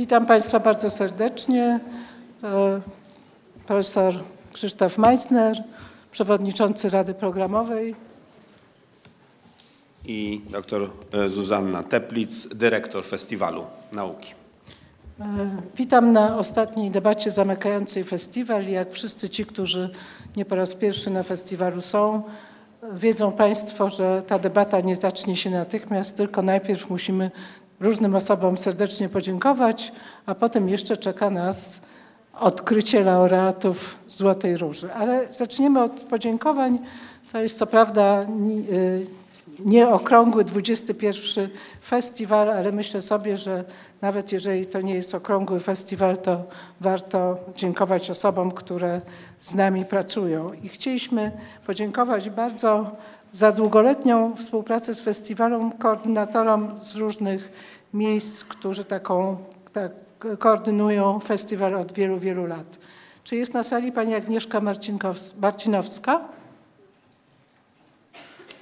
Witam Państwa bardzo serdecznie. Profesor Krzysztof Meissner, przewodniczący Rady Programowej. I dr Zuzanna Toeplitz, dyrektor Festiwalu Nauki. Witam na ostatniej debacie zamykającej festiwal. Jak wszyscy ci, którzy nie po raz pierwszy na festiwalu są, wiedzą Państwo, że ta debata nie zacznie się natychmiast, tylko najpierw musimy różnym osobom serdecznie podziękować, a potem jeszcze czeka nas odkrycie laureatów Złotej Róży. Ale zaczniemy od podziękowań. To jest co prawda nie okrągły 21. festiwal, ale myślę sobie, że nawet jeżeli to nie jest okrągły festiwal, to warto dziękować osobom, które z nami pracują. I chcieliśmy podziękować bardzo za długoletnią współpracę z festiwalem, koordynatorom z różnych miejsc, którzy koordynują festiwal od wielu, wielu lat. Czy jest na sali pani Agnieszka Marcinowska?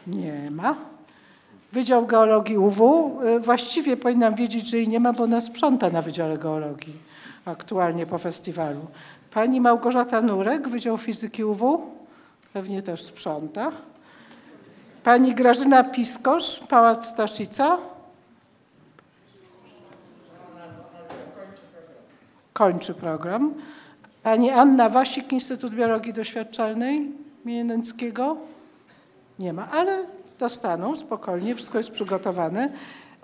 Nie ma. Wydział Geologii UW. Właściwie powinnam wiedzieć, że jej nie ma, bo ona sprząta na Wydziale Geologii aktualnie po festiwalu. Pani Małgorzata Nurek, Wydział Fizyki UW. Pewnie też sprząta. Pani Grażyna Piskosz, Pałac Staszica. Kończy program. Pani Anna Wasik, Instytut Biologii Doświadczalnej Nenckiego. Nie ma, ale dostaną spokojnie, wszystko jest przygotowane.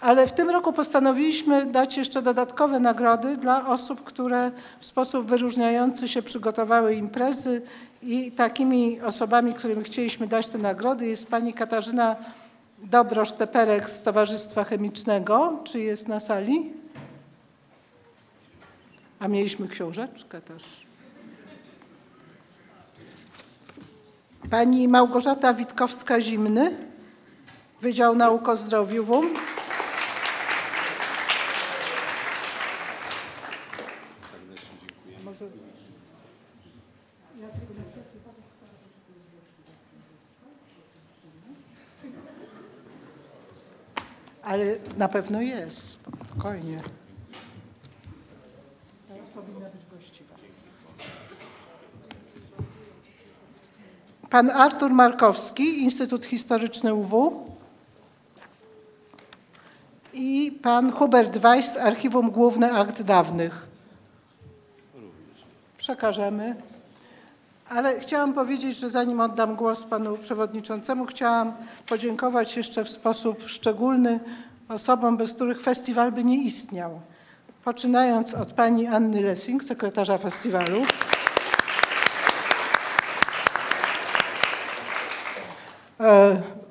Ale w tym roku postanowiliśmy dać jeszcze dodatkowe nagrody dla osób, które w sposób wyróżniający się przygotowały imprezy. I takimi osobami, którym chcieliśmy dać te nagrody, jest pani Katarzyna Dobrosz-Teperek z Towarzystwa Chemicznego. Czy jest na sali? A mieliśmy książeczkę też. Pani Małgorzata Witkowska-Zimny, Wydział Nauk o Zdrowiu UW. Ale na pewno jest, spokojnie. Teraz powinna być właściwa. Pan Artur Markowski, Instytut Historyczny UW. I pan Hubert Weiss, Archiwum Główne Akt Dawnych. Przekażemy. Ale chciałam powiedzieć, że zanim oddam głos panu przewodniczącemu, chciałam podziękować jeszcze w sposób szczególny osobom, bez których festiwal by nie istniał. Poczynając od pani Anny Lessing, sekretarza festiwalu.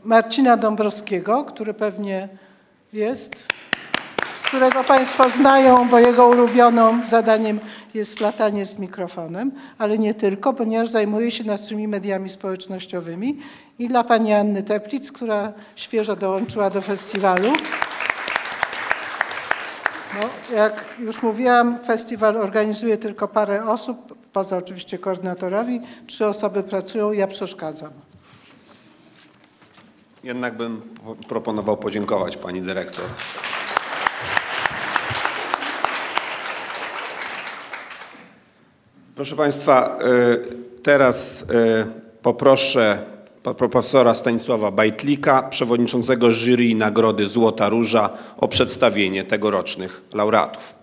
Marcina Dąbrowskiego, który pewnie jest, którego Państwo znają, bo jego ulubionym zadaniem jest latanie z mikrofonem, ale nie tylko, ponieważ zajmuje się naszymi mediami społecznościowymi, i dla pani Anny Toeplitz, która świeżo dołączyła do festiwalu. No, jak już mówiłam, festiwal organizuje tylko parę osób, poza oczywiście koordynatorowi, 3 osoby pracują, ja przeszkadzam. Jednak bym proponował podziękować pani dyrektor. Proszę Państwa, teraz poproszę profesora Stanisława Bajtlika, przewodniczącego jury Nagrody Złota Róża, o przedstawienie tegorocznych laureatów.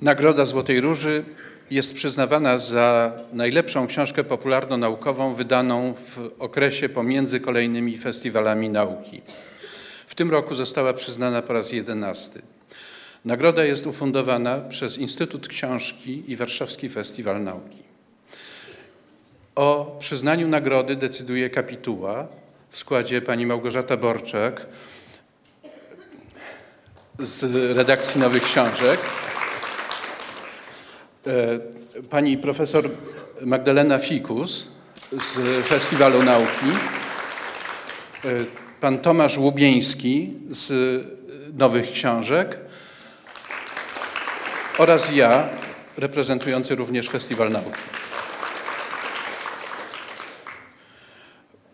Nagroda Złotej Róży jest przyznawana za najlepszą książkę popularno-naukową wydaną w okresie pomiędzy kolejnymi festiwalami nauki. W tym roku została przyznana po raz 11. Nagroda jest ufundowana przez Instytut Książki i Warszawski Festiwal Nauki. O przyznaniu nagrody decyduje kapituła w składzie pani Małgorzata Borczak z redakcji Nowych Książek, pani profesor Magdalena Fikus z Festiwalu Nauki, pan Tomasz Łubieński z Nowych Książek oraz ja, reprezentujący również Festiwal Nauki.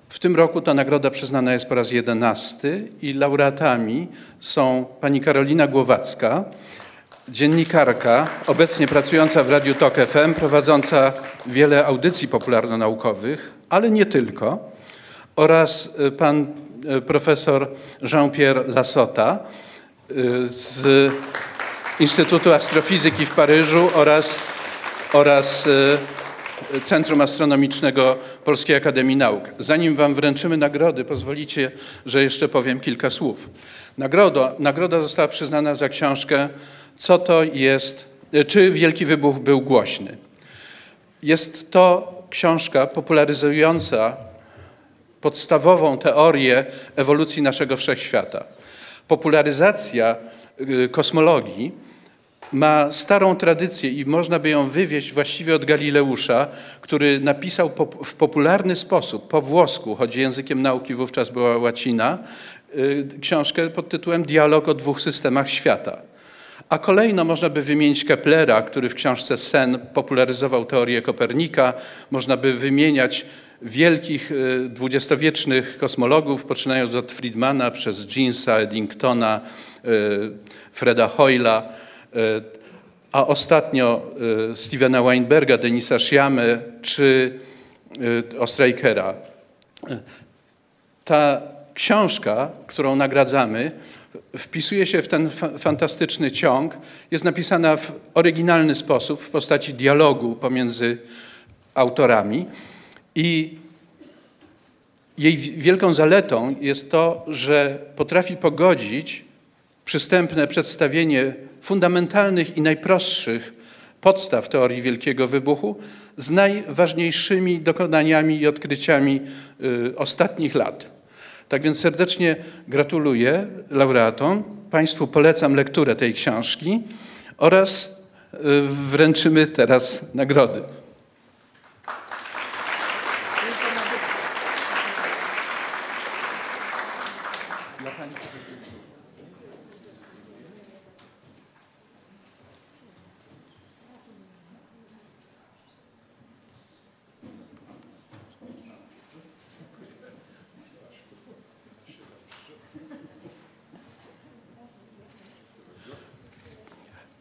W tym roku ta nagroda przyznana jest po raz 11 i laureatami są pani Karolina Głowacka, dziennikarka, obecnie pracująca w Radiu Tok FM, prowadząca wiele audycji popularnonaukowych, ale nie tylko, oraz pan profesor Jean-Pierre Lassota z Instytutu Astrofizyki w Paryżu oraz Centrum Astronomicznego Polskiej Akademii Nauk. Zanim wam wręczymy nagrody, pozwolicie, że jeszcze powiem kilka słów. Nagroda została przyznana za książkę "Co to jest, czy Wielki Wybuch był głośny?". Jest to książka popularyzująca podstawową teorię ewolucji naszego wszechświata. Popularyzacja kosmologii ma starą tradycję i można by ją wywieźć właściwie od Galileusza, który napisał w popularny sposób, po włosku, choć językiem nauki wówczas była łacina, książkę pod tytułem "Dialog o dwóch systemach świata". A kolejno można by wymienić Keplera, który w książce Sen popularyzował teorię Kopernika. Można by wymieniać wielkich dwudziestowiecznych kosmologów, poczynając od Friedmana, przez Jeansa, Eddingtona, Freda Hoyla, a ostatnio Stevena Weinberga, Denisa Sziamy czy Ostreikera. Ta książka, którą nagradzamy, wpisuje się w ten fantastyczny ciąg, jest napisana w oryginalny sposób, w postaci dialogu pomiędzy autorami i jej wielką zaletą jest to, że potrafi pogodzić przystępne przedstawienie fundamentalnych i najprostszych podstaw teorii Wielkiego Wybuchu z najważniejszymi dokonaniami i odkryciami ostatnich lat. Tak więc serdecznie gratuluję laureatom, państwu polecam lekturę tej książki oraz wręczymy teraz nagrody.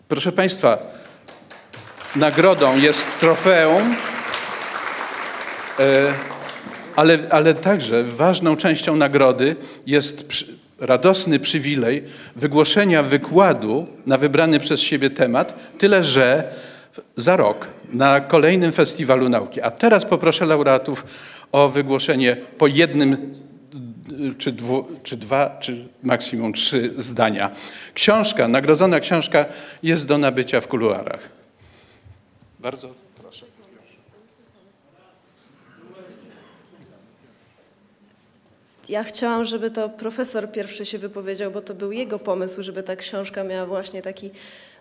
Proszę państwa, nagrodą jest trofeum, ale także ważną częścią nagrody jest radosny przywilej wygłoszenia wykładu na wybrany przez siebie temat, tyle że za rok na kolejnym Festiwalu Nauki. A teraz poproszę laureatów o wygłoszenie po jednym czy dwa, czy maksimum 3 zdania. Nagrodzona książka jest do nabycia w kuluarach. Bardzo proszę. Ja chciałam, żeby to profesor pierwszy się wypowiedział, bo to był jego pomysł, żeby ta książka miała właśnie taki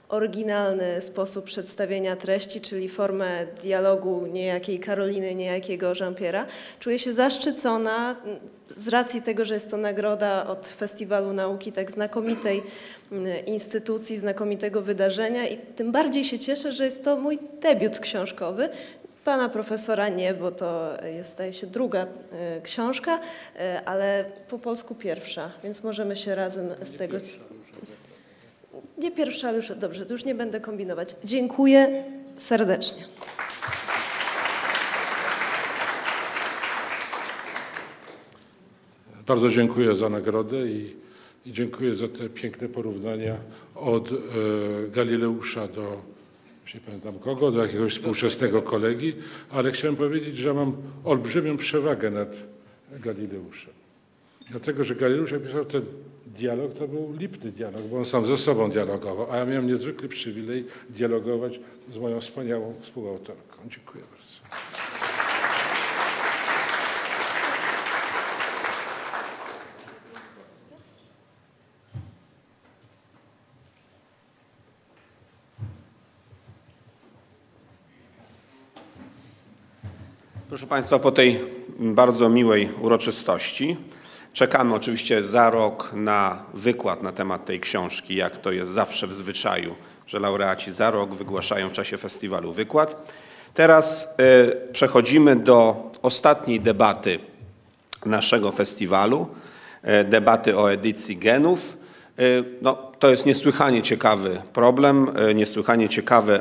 oryginalny sposób przedstawienia treści, czyli formę dialogu niejakiej Karoliny, niejakiego Jean-Pierre'a. Czuję się zaszczycona z racji tego, że jest to nagroda od Festiwalu Nauki, tak znakomitej instytucji, znakomitego wydarzenia i tym bardziej się cieszę, że jest to mój debiut książkowy. Pana profesora nie, bo to jest, zdaje się, druga książka, ale po polsku pierwsza, więc możemy się razem z tego... Nie pierwsza, ale już dobrze, to już nie będę kombinować. Dziękuję serdecznie. Bardzo dziękuję za nagrodę i dziękuję za te piękne porównania od Galileusza do, nie pamiętam kogo, do jakiegoś współczesnego kolegi, ale chciałem powiedzieć, że mam olbrzymią przewagę nad Galileuszem. Dlatego, że Galileusz pisał ten dialog, to był lipny dialog, bo on sam ze sobą dialogował, a ja miałem niezwykły przywilej dialogować z moją wspaniałą współautorką. Dziękuję bardzo. Proszę państwa, po tej bardzo miłej uroczystości czekamy oczywiście za rok na wykład na temat tej książki, jak to jest zawsze w zwyczaju, że laureaci za rok wygłaszają w czasie festiwalu wykład. Teraz przechodzimy do ostatniej debaty naszego festiwalu, debaty o edycji genów. No, to jest niesłychanie ciekawy problem, niesłychanie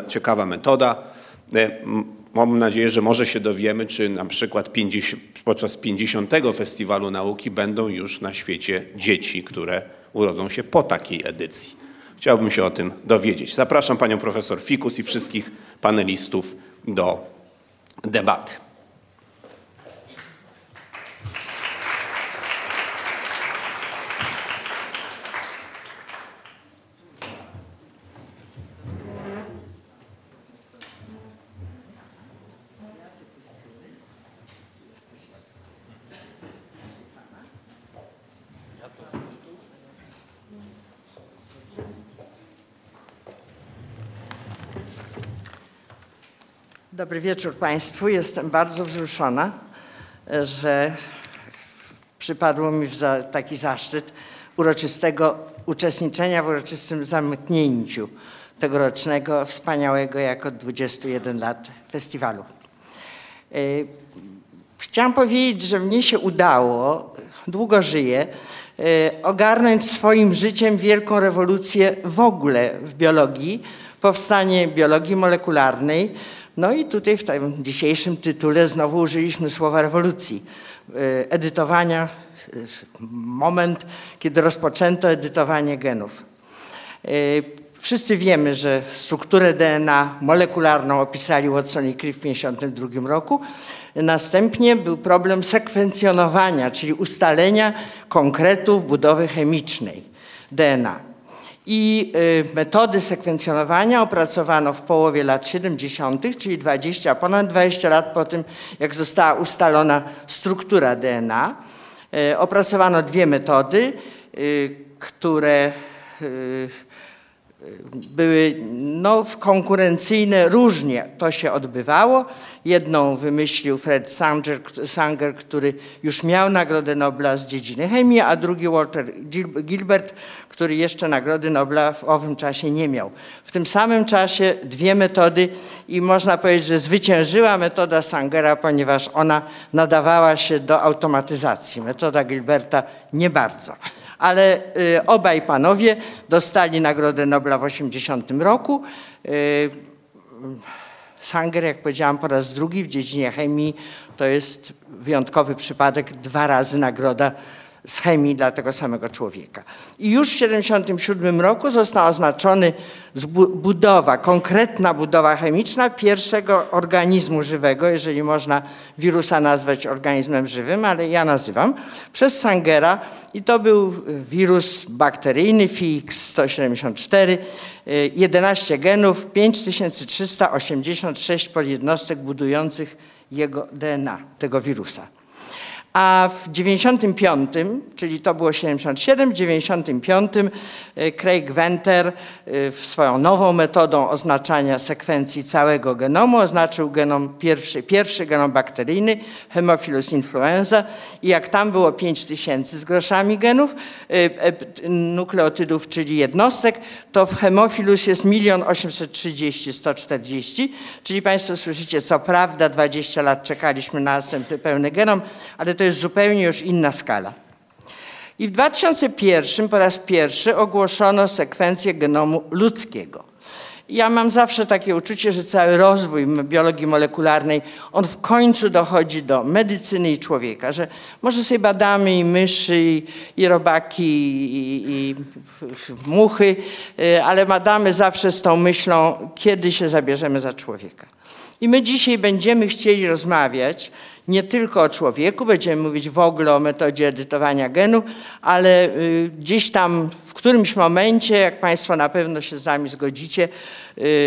ciekawa metoda. Mam nadzieję, że może się dowiemy, czy na przykład podczas 50. Festiwalu Nauki będą już na świecie dzieci, które urodzą się po takiej edycji. Chciałbym się o tym dowiedzieć. Zapraszam panią profesor Fikus i wszystkich panelistów do debaty. Dobry wieczór Państwu. Jestem bardzo wzruszona, że przypadło mi taki zaszczyt uroczystego uczestniczenia w uroczystym zamknięciu tegorocznego, wspaniałego jak od 21 lat festiwalu. Chciałam powiedzieć, że mnie się udało, długo żyję, ogarnąć swoim życiem wielką rewolucję w ogóle w biologii, powstanie biologii molekularnej. No i tutaj w tym dzisiejszym tytule znowu użyliśmy słowa rewolucji. Edytowania, moment, kiedy rozpoczęto edytowanie genów. Wszyscy wiemy, że strukturę DNA molekularną opisali Watson i Crick w 1952 roku. Następnie był problem sekwencjonowania, czyli ustalenia konkretów budowy chemicznej DNA. I metody sekwencjonowania opracowano w połowie lat 70., czyli ponad 20 lat po tym, jak została ustalona struktura DNA. Opracowano dwie metody, które były konkurencyjne, różnie to się odbywało. Jedną wymyślił Fred Sanger, który już miał Nagrodę Nobla z dziedziny chemii, a drugi Walter Gilbert, który jeszcze Nagrody Nobla w owym czasie nie miał. W tym samym czasie dwie metody i można powiedzieć, że zwyciężyła metoda Sangera, ponieważ ona nadawała się do automatyzacji. Metoda Gilberta nie bardzo. Ale obaj panowie dostali Nagrodę Nobla w 80 roku. Sanger, jak powiedziałam, po raz drugi w dziedzinie chemii. To jest wyjątkowy przypadek, dwa razy nagroda z chemii dla tego samego człowieka. I już w 77 roku została oznaczona konkretna budowa chemiczna pierwszego organizmu żywego, jeżeli można wirusa nazwać organizmem żywym, ale ja nazywam, przez Sangera. I to był wirus bakteryjny FIX-174, 11 genów, 5386 podjednostek budujących jego DNA, tego wirusa. A w 95, czyli to było 77, w 95 Craig Venter swoją nową metodą oznaczania sekwencji całego genomu oznaczył genom pierwszy genom bakteryjny, Haemophilus influenza, i jak tam było 5000 z groszami genów, nukleotydów, czyli jednostek, to w Haemophilus jest 1 830 140, czyli Państwo słyszycie, co prawda 20 lat czekaliśmy na następny pełny genom, ale to jest zupełnie już inna skala. I w 2001 po raz pierwszy ogłoszono sekwencję genomu ludzkiego. Ja mam zawsze takie uczucie, że cały rozwój biologii molekularnej, on w końcu dochodzi do medycyny i człowieka, że może sobie badamy i myszy, i robaki, i muchy, ale badamy zawsze z tą myślą, kiedy się zabierzemy za człowieka. I my dzisiaj będziemy chcieli rozmawiać nie tylko o człowieku, będziemy mówić w ogóle o metodzie edytowania genu, ale gdzieś tam w którymś momencie, jak Państwo na pewno się z nami zgodzicie,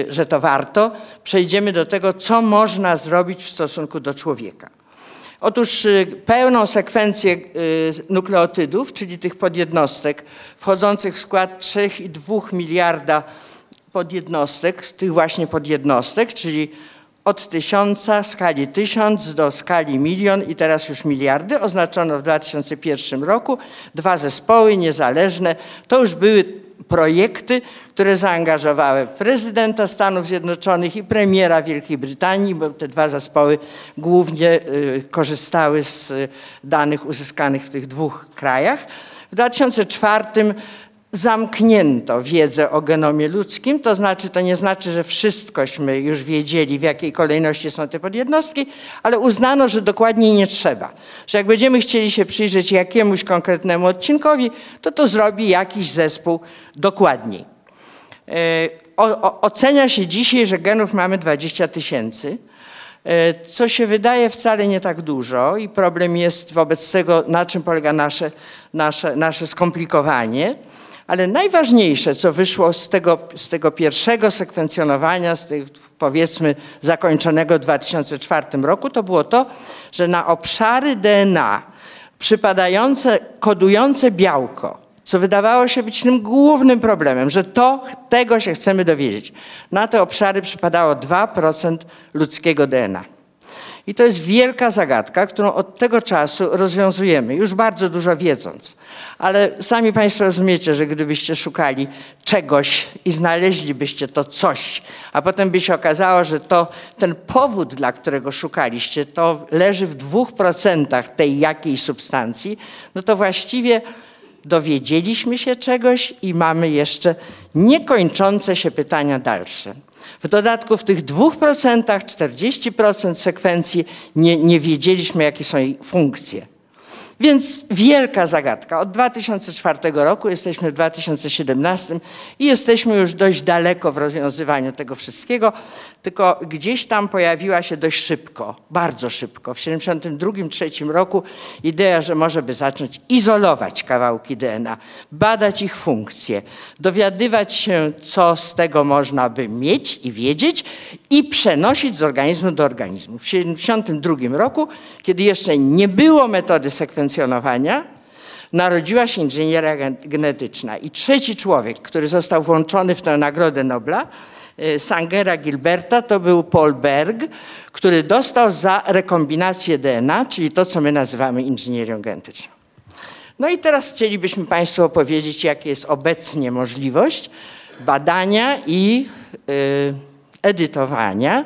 że to warto, przejdziemy do tego, co można zrobić w stosunku do człowieka. Otóż pełną sekwencję nukleotydów, czyli tych podjednostek wchodzących w skład 3,2 miliarda podjednostek, tych właśnie podjednostek, czyli od 1000, skali 1000 do skali 1 000 000 i teraz już miliardy, oznaczono w 2001 roku. Dwa zespoły niezależne, to już były projekty, które zaangażowały prezydenta Stanów Zjednoczonych i premiera Wielkiej Brytanii, bo te dwa zespoły głównie korzystały z danych uzyskanych w tych dwóch krajach. W 2004 zamknięto wiedzę o genomie ludzkim, to nie znaczy, że wszystkośmy już wiedzieli, w jakiej kolejności są te podjednostki, ale uznano, że dokładniej nie trzeba. Że jak będziemy chcieli się przyjrzeć jakiemuś konkretnemu odcinkowi, to zrobi jakiś zespół dokładniej. Ocenia się dzisiaj, że genów mamy 20 000. Co się wydaje wcale nie tak dużo i problem jest wobec tego, na czym polega nasze skomplikowanie. Ale najważniejsze, co wyszło z tego pierwszego sekwencjonowania, z tych, powiedzmy, zakończonego w 2004 roku, to było to, że na obszary DNA przypadające, kodujące białko, co wydawało się być tym głównym problemem, że tego się chcemy dowiedzieć. Na te obszary przypadało 2% ludzkiego DNA. I to jest wielka zagadka, którą od tego czasu rozwiązujemy, już bardzo dużo wiedząc. Ale sami Państwo rozumiecie, że gdybyście szukali czegoś i znaleźlibyście to coś, a potem by się okazało, że ten powód, dla którego szukaliście, to leży w 2% tej jakiejś substancji, no to właściwie dowiedzieliśmy się czegoś i mamy jeszcze niekończące się pytania dalsze. W dodatku w tych 2%, 40% sekwencji nie wiedzieliśmy, jakie są jej funkcje. Więc wielka zagadka. Od 2004 roku jesteśmy w 2017 i jesteśmy już dość daleko w rozwiązywaniu tego wszystkiego, tylko gdzieś tam pojawiła się dość szybko, bardzo szybko, w 1972-1973 roku idea, że może by zacząć izolować kawałki DNA, badać ich funkcje, dowiadywać się, co z tego można by mieć i wiedzieć i przenosić z organizmu do organizmu. W 1972 roku, kiedy jeszcze nie było metody sekwencji, narodziła się inżynieria genetyczna i trzeci człowiek, który został włączony w tę Nagrodę Nobla, Sangera Gilberta, to był Paul Berg, który dostał za rekombinację DNA, czyli to, co my nazywamy inżynierią genetyczną. No i teraz chcielibyśmy Państwu opowiedzieć, jaka jest obecnie możliwość badania i edytowania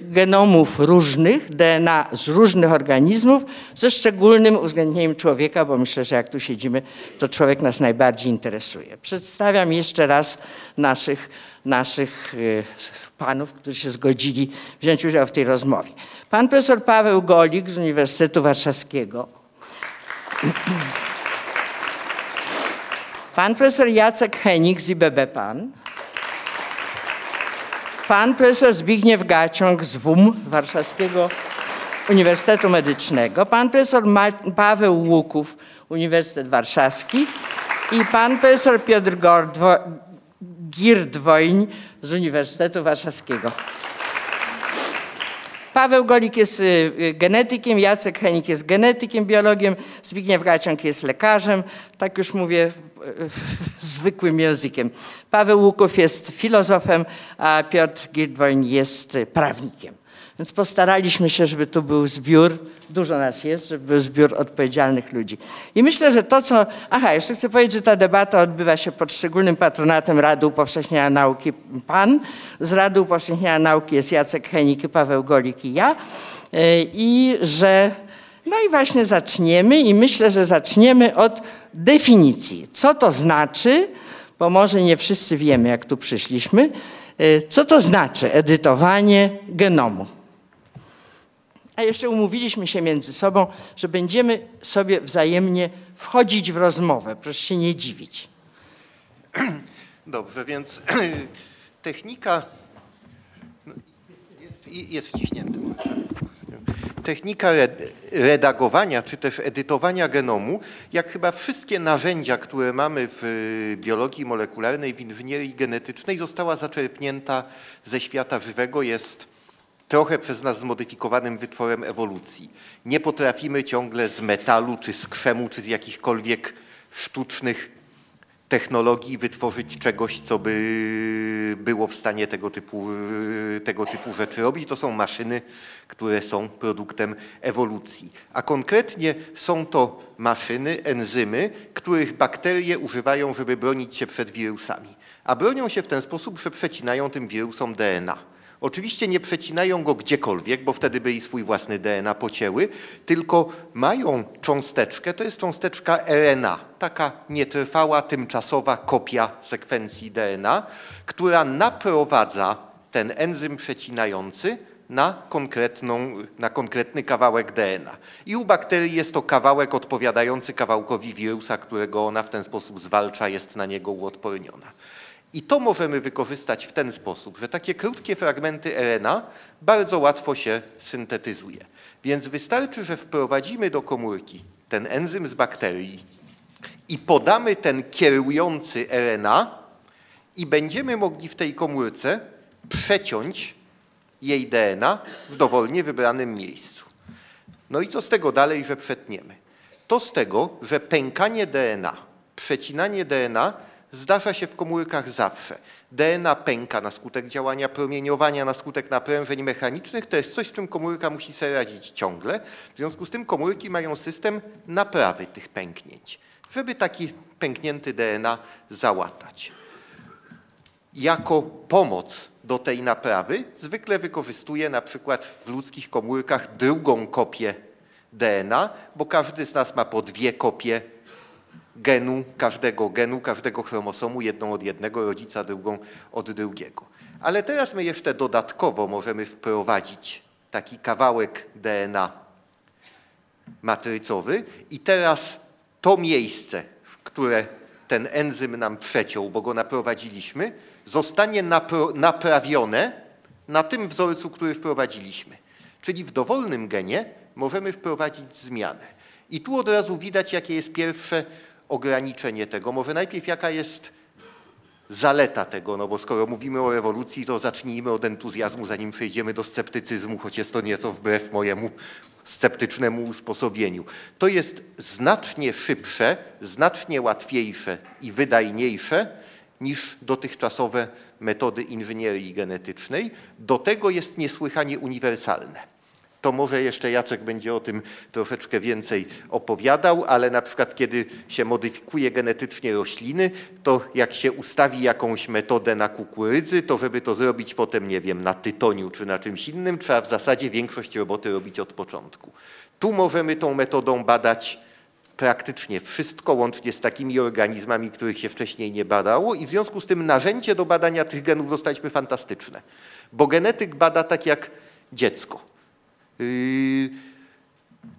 genomów różnych, DNA z różnych organizmów, ze szczególnym uwzględnieniem człowieka, bo myślę, że jak tu siedzimy, to człowiek nas najbardziej interesuje. Przedstawiam jeszcze raz naszych panów, którzy się zgodzili wziąć udział w tej rozmowie. Pan profesor Paweł Golik z Uniwersytetu Warszawskiego. Pan profesor Jacek Henik z IBB-PAN. Pan profesor Zbigniew Gaciąg z WUM, Warszawskiego Uniwersytetu Medycznego. Pan profesor Paweł Łuków, Uniwersytet Warszawski. I pan profesor Piotr Girdwoń z Uniwersytetu Warszawskiego. Paweł Golik jest genetykiem, Jacek Henik jest genetykiem, biologiem, Zbigniew Gaciąg jest lekarzem, tak już mówię zwykłym językiem. Paweł Łuków jest filozofem, a Piotr Girdwoń jest prawnikiem. Więc postaraliśmy się, żeby tu był zbiór, dużo nas jest, żeby był zbiór odpowiedzialnych ludzi. I myślę, że to co... jeszcze chcę powiedzieć, że ta debata odbywa się pod szczególnym patronatem Rady Upowszechnienia Nauki PAN. Z Rady Upowszechnienia Nauki jest Jacek Henik, Paweł Golik i ja. No i właśnie zaczniemy i myślę, że zaczniemy od definicji. Co to znaczy, bo może nie wszyscy wiemy, jak tu przyszliśmy, co to znaczy edytowanie genomu. A jeszcze umówiliśmy się między sobą, że będziemy sobie wzajemnie wchodzić w rozmowę. Proszę się nie dziwić. Dobrze, więc technika jest wciśnięty. Technika redagowania czy też edytowania genomu, jak chyba wszystkie narzędzia, które mamy w biologii molekularnej, w inżynierii genetycznej, została zaczerpnięta ze świata żywego, jest trochę przez nas zmodyfikowanym wytworem ewolucji. Nie potrafimy ciągle z metalu czy z krzemu czy z jakichkolwiek sztucznych technologii wytworzyć czegoś, co by było w stanie tego typu rzeczy robić. To są maszyny, które są produktem ewolucji. A konkretnie są to maszyny, enzymy, których bakterie używają, żeby bronić się przed wirusami. A bronią się w ten sposób, że przecinają tym wirusom DNA. Oczywiście nie przecinają go gdziekolwiek, bo wtedy by i swój własny DNA pocięły, tylko mają cząsteczkę, to jest cząsteczka RNA, taka nietrwała, tymczasowa kopia sekwencji DNA, która naprowadza ten enzym przecinający na konkretny kawałek DNA. I u bakterii jest to kawałek odpowiadający kawałkowi wirusa, którego ona w ten sposób zwalcza, jest na niego uodporniona. I to możemy wykorzystać w ten sposób, że takie krótkie fragmenty RNA bardzo łatwo się syntetyzuje. Więc wystarczy, że wprowadzimy do komórki ten enzym z bakterii i podamy ten kierujący RNA i będziemy mogli w tej komórce przeciąć jej DNA w dowolnie wybranym miejscu. No i co z tego dalej, że przetniemy? To z tego, że pękanie DNA, przecinanie DNA zdarza się w komórkach zawsze. DNA pęka na skutek działania promieniowania, na skutek naprężeń mechanicznych. To jest coś, z czym komórka musi sobie radzić ciągle. W związku z tym komórki mają system naprawy tych pęknięć, żeby taki pęknięty DNA załatać. Jako pomoc do tej naprawy zwykle wykorzystuje na przykład w ludzkich komórkach drugą kopię DNA, bo każdy z nas ma po dwie kopie genu, każdego chromosomu, jedną od jednego rodzica, drugą od drugiego. Ale teraz my jeszcze dodatkowo możemy wprowadzić taki kawałek DNA matrycowy i teraz to miejsce, w które ten enzym nam przeciął, bo go naprowadziliśmy, zostanie naprawione na tym wzorcu, który wprowadziliśmy. Czyli w dowolnym genie możemy wprowadzić zmianę. I tu od razu widać, jakie jest pierwsze ograniczenie tego. Może najpierw jaka jest zaleta tego, no bo skoro mówimy o rewolucji, to zacznijmy od entuzjazmu, zanim przejdziemy do sceptycyzmu, choć jest to nieco wbrew mojemu sceptycznemu usposobieniu. To jest znacznie szybsze, znacznie łatwiejsze i wydajniejsze niż dotychczasowe metody inżynierii genetycznej. Do tego jest niesłychanie uniwersalne. To może jeszcze Jacek będzie o tym troszeczkę więcej opowiadał, ale na przykład kiedy się modyfikuje genetycznie rośliny, to jak się ustawi jakąś metodę na kukurydzy, to żeby to zrobić potem, nie wiem, na tytoniu czy na czymś innym, trzeba w zasadzie większość roboty robić od początku. Tu możemy tą metodą badać praktycznie wszystko, łącznie z takimi organizmami, których się wcześniej nie badało i w związku z tym narzędzie do badania tych genów dostaliśmy fantastyczne, bo genetyk bada tak jak dziecko.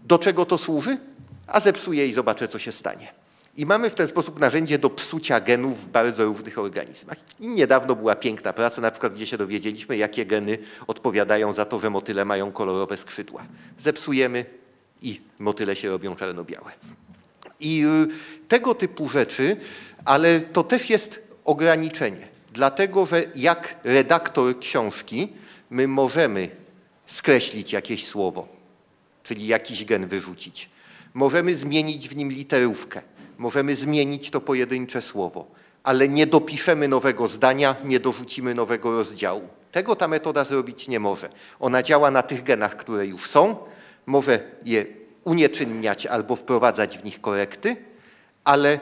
Do czego to służy? A zepsuję i zobaczę, co się stanie. I mamy w ten sposób narzędzie do psucia genów w bardzo różnych organizmach. I niedawno była piękna praca, na przykład gdzie się dowiedzieliśmy, jakie geny odpowiadają za to, że motyle mają kolorowe skrzydła. Zepsujemy i motyle się robią czarno-białe. I tego typu rzeczy, ale to też jest ograniczenie. Dlatego, że jak redaktor książki my możemy skreślić jakieś słowo, czyli jakiś gen wyrzucić. Możemy zmienić w nim literówkę, możemy zmienić to pojedyncze słowo, ale nie dopiszemy nowego zdania, nie dorzucimy nowego rozdziału. Tego ta metoda zrobić nie może. Ona działa na tych genach, które już są, może je unieczynniać albo wprowadzać w nich korekty, ale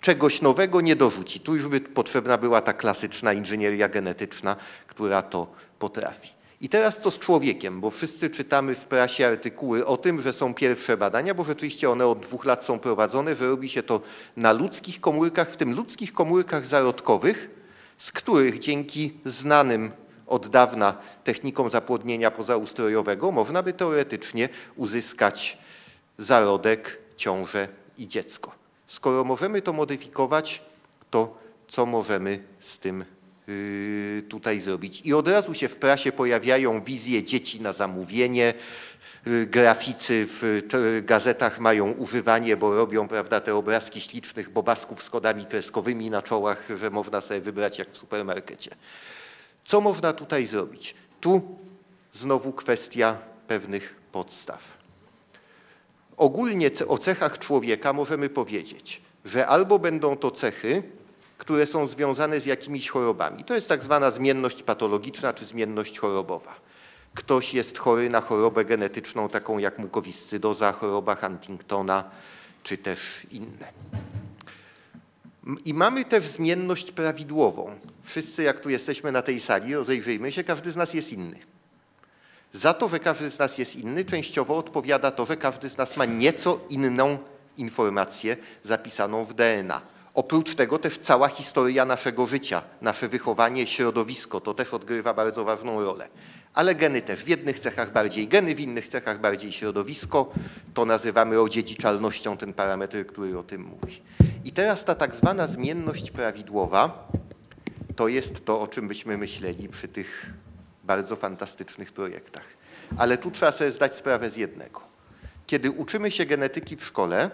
czegoś nowego nie dorzuci. Tu już by potrzebna była ta klasyczna inżynieria genetyczna, która to potrafi. I teraz co z człowiekiem, bo wszyscy czytamy w prasie artykuły o tym, że są pierwsze badania, bo rzeczywiście one od 2 lat są prowadzone, że robi się to na ludzkich komórkach, w tym ludzkich komórkach zarodkowych, z których dzięki znanym od dawna technikom zapłodnienia pozaustrojowego można by teoretycznie uzyskać zarodek, ciążę i dziecko. Skoro możemy to modyfikować, to co możemy z tym tutaj zrobić. I od razu się w prasie pojawiają wizje dzieci na zamówienie, graficy w gazetach mają używanie, bo robią, prawda, te obrazki ślicznych bobasków z kodami kreskowymi na czołach, że można sobie wybrać jak w supermarkecie. Co można tutaj zrobić? Tu znowu kwestia pewnych podstaw. Ogólnie o cechach człowieka możemy powiedzieć, że albo będą to cechy które są związane z jakimiś chorobami. To jest tak zwana zmienność patologiczna czy zmienność chorobowa. Ktoś jest chory na chorobę genetyczną, taką jak mukowiscydoza, choroba Huntingtona czy też inne. I mamy też zmienność prawidłową. Wszyscy, jak tu jesteśmy na tej sali, rozejrzyjmy się, każdy z nas jest inny. Za to, że każdy z nas jest inny, częściowo odpowiada to, że każdy z nas ma nieco inną informację zapisaną w DNA. Oprócz tego też cała historia naszego życia, nasze wychowanie, środowisko, to też odgrywa bardzo ważną rolę. Ale geny też, w jednych cechach bardziej geny, w innych cechach bardziej środowisko. To nazywamy odziedziczalnością, ten parametr, który o tym mówi. I teraz ta tak zwana zmienność prawidłowa to jest to, o czym byśmy myśleli przy tych bardzo fantastycznych projektach. Ale tu trzeba sobie zdać sprawę z jednego. Kiedy uczymy się genetyki w szkole,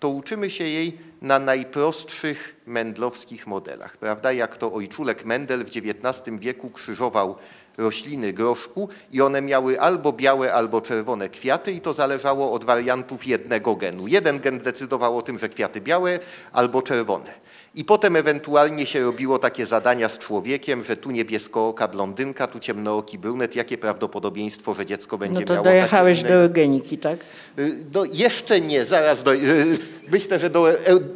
to uczymy się jej na najprostszych mendlowskich modelach, prawda? Jak to ojczulek Mendel w XIX wieku krzyżował rośliny groszku i one miały albo białe, albo czerwone kwiaty i to zależało od wariantów jednego genu. Jeden gen decydował o tym, że kwiaty białe albo czerwone. I potem ewentualnie się robiło takie zadania z człowiekiem, że tu niebieskooka blondynka, tu ciemnooki brunet, jakie prawdopodobieństwo, że dziecko będzie miało... No to dojechałeś do eugeniki, tak? No, jeszcze nie, zaraz myślę, że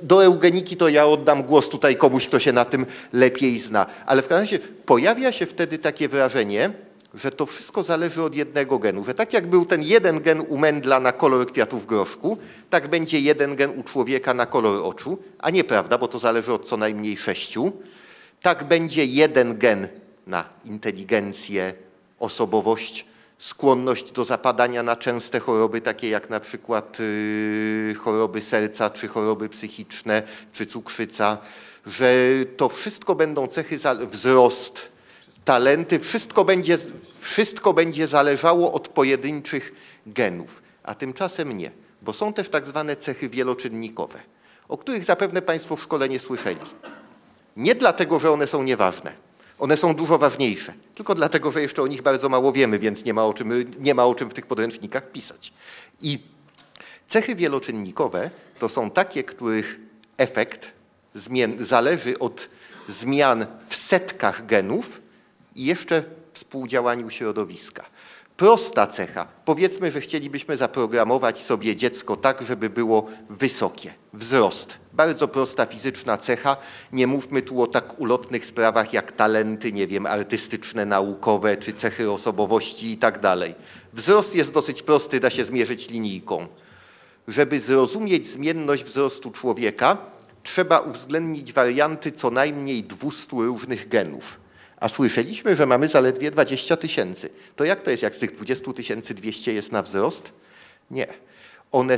do eugeniki to ja oddam głos tutaj komuś, kto się na tym lepiej zna. Ale w każdym razie pojawia się wtedy takie wrażenie, że to wszystko zależy od jednego genu, że tak jak był ten jeden gen u Mendla na kolor kwiatów groszku, tak będzie jeden gen u człowieka na kolor oczu, a nieprawda, bo to zależy od co najmniej 6. Tak będzie jeden gen na inteligencję, osobowość, skłonność do zapadania na częste choroby, takie jak na przykład choroby serca, czy choroby psychiczne, czy cukrzyca, że to wszystko będą cechy, wzrost, talenty, wszystko będzie zależało od pojedynczych genów, a tymczasem nie, bo są też tak zwane cechy wieloczynnikowe, o których zapewne Państwo w szkole nie słyszeli. Nie dlatego, że one są nieważne, one są dużo ważniejsze, tylko dlatego, że jeszcze o nich bardzo mało wiemy, więc nie ma o czym w tych podręcznikach pisać. I cechy wieloczynnikowe to są takie, których efekt zależy od zmian w setkach genów, i jeszcze współdziałaniu środowiska. Prosta cecha. Powiedzmy, że chcielibyśmy zaprogramować sobie dziecko tak, żeby było wysokie. Wzrost. Bardzo prosta fizyczna cecha. Nie mówmy tu o tak ulotnych sprawach jak talenty, nie wiem, artystyczne, naukowe, czy cechy osobowości i tak dalej. Wzrost jest dosyć prosty, da się zmierzyć linijką. Żeby zrozumieć zmienność wzrostu człowieka, trzeba uwzględnić warianty co najmniej 200 różnych genów. A słyszeliśmy, że mamy zaledwie 20 000. To jak to jest, jak z tych 20 000 200 jest na wzrost? Nie. One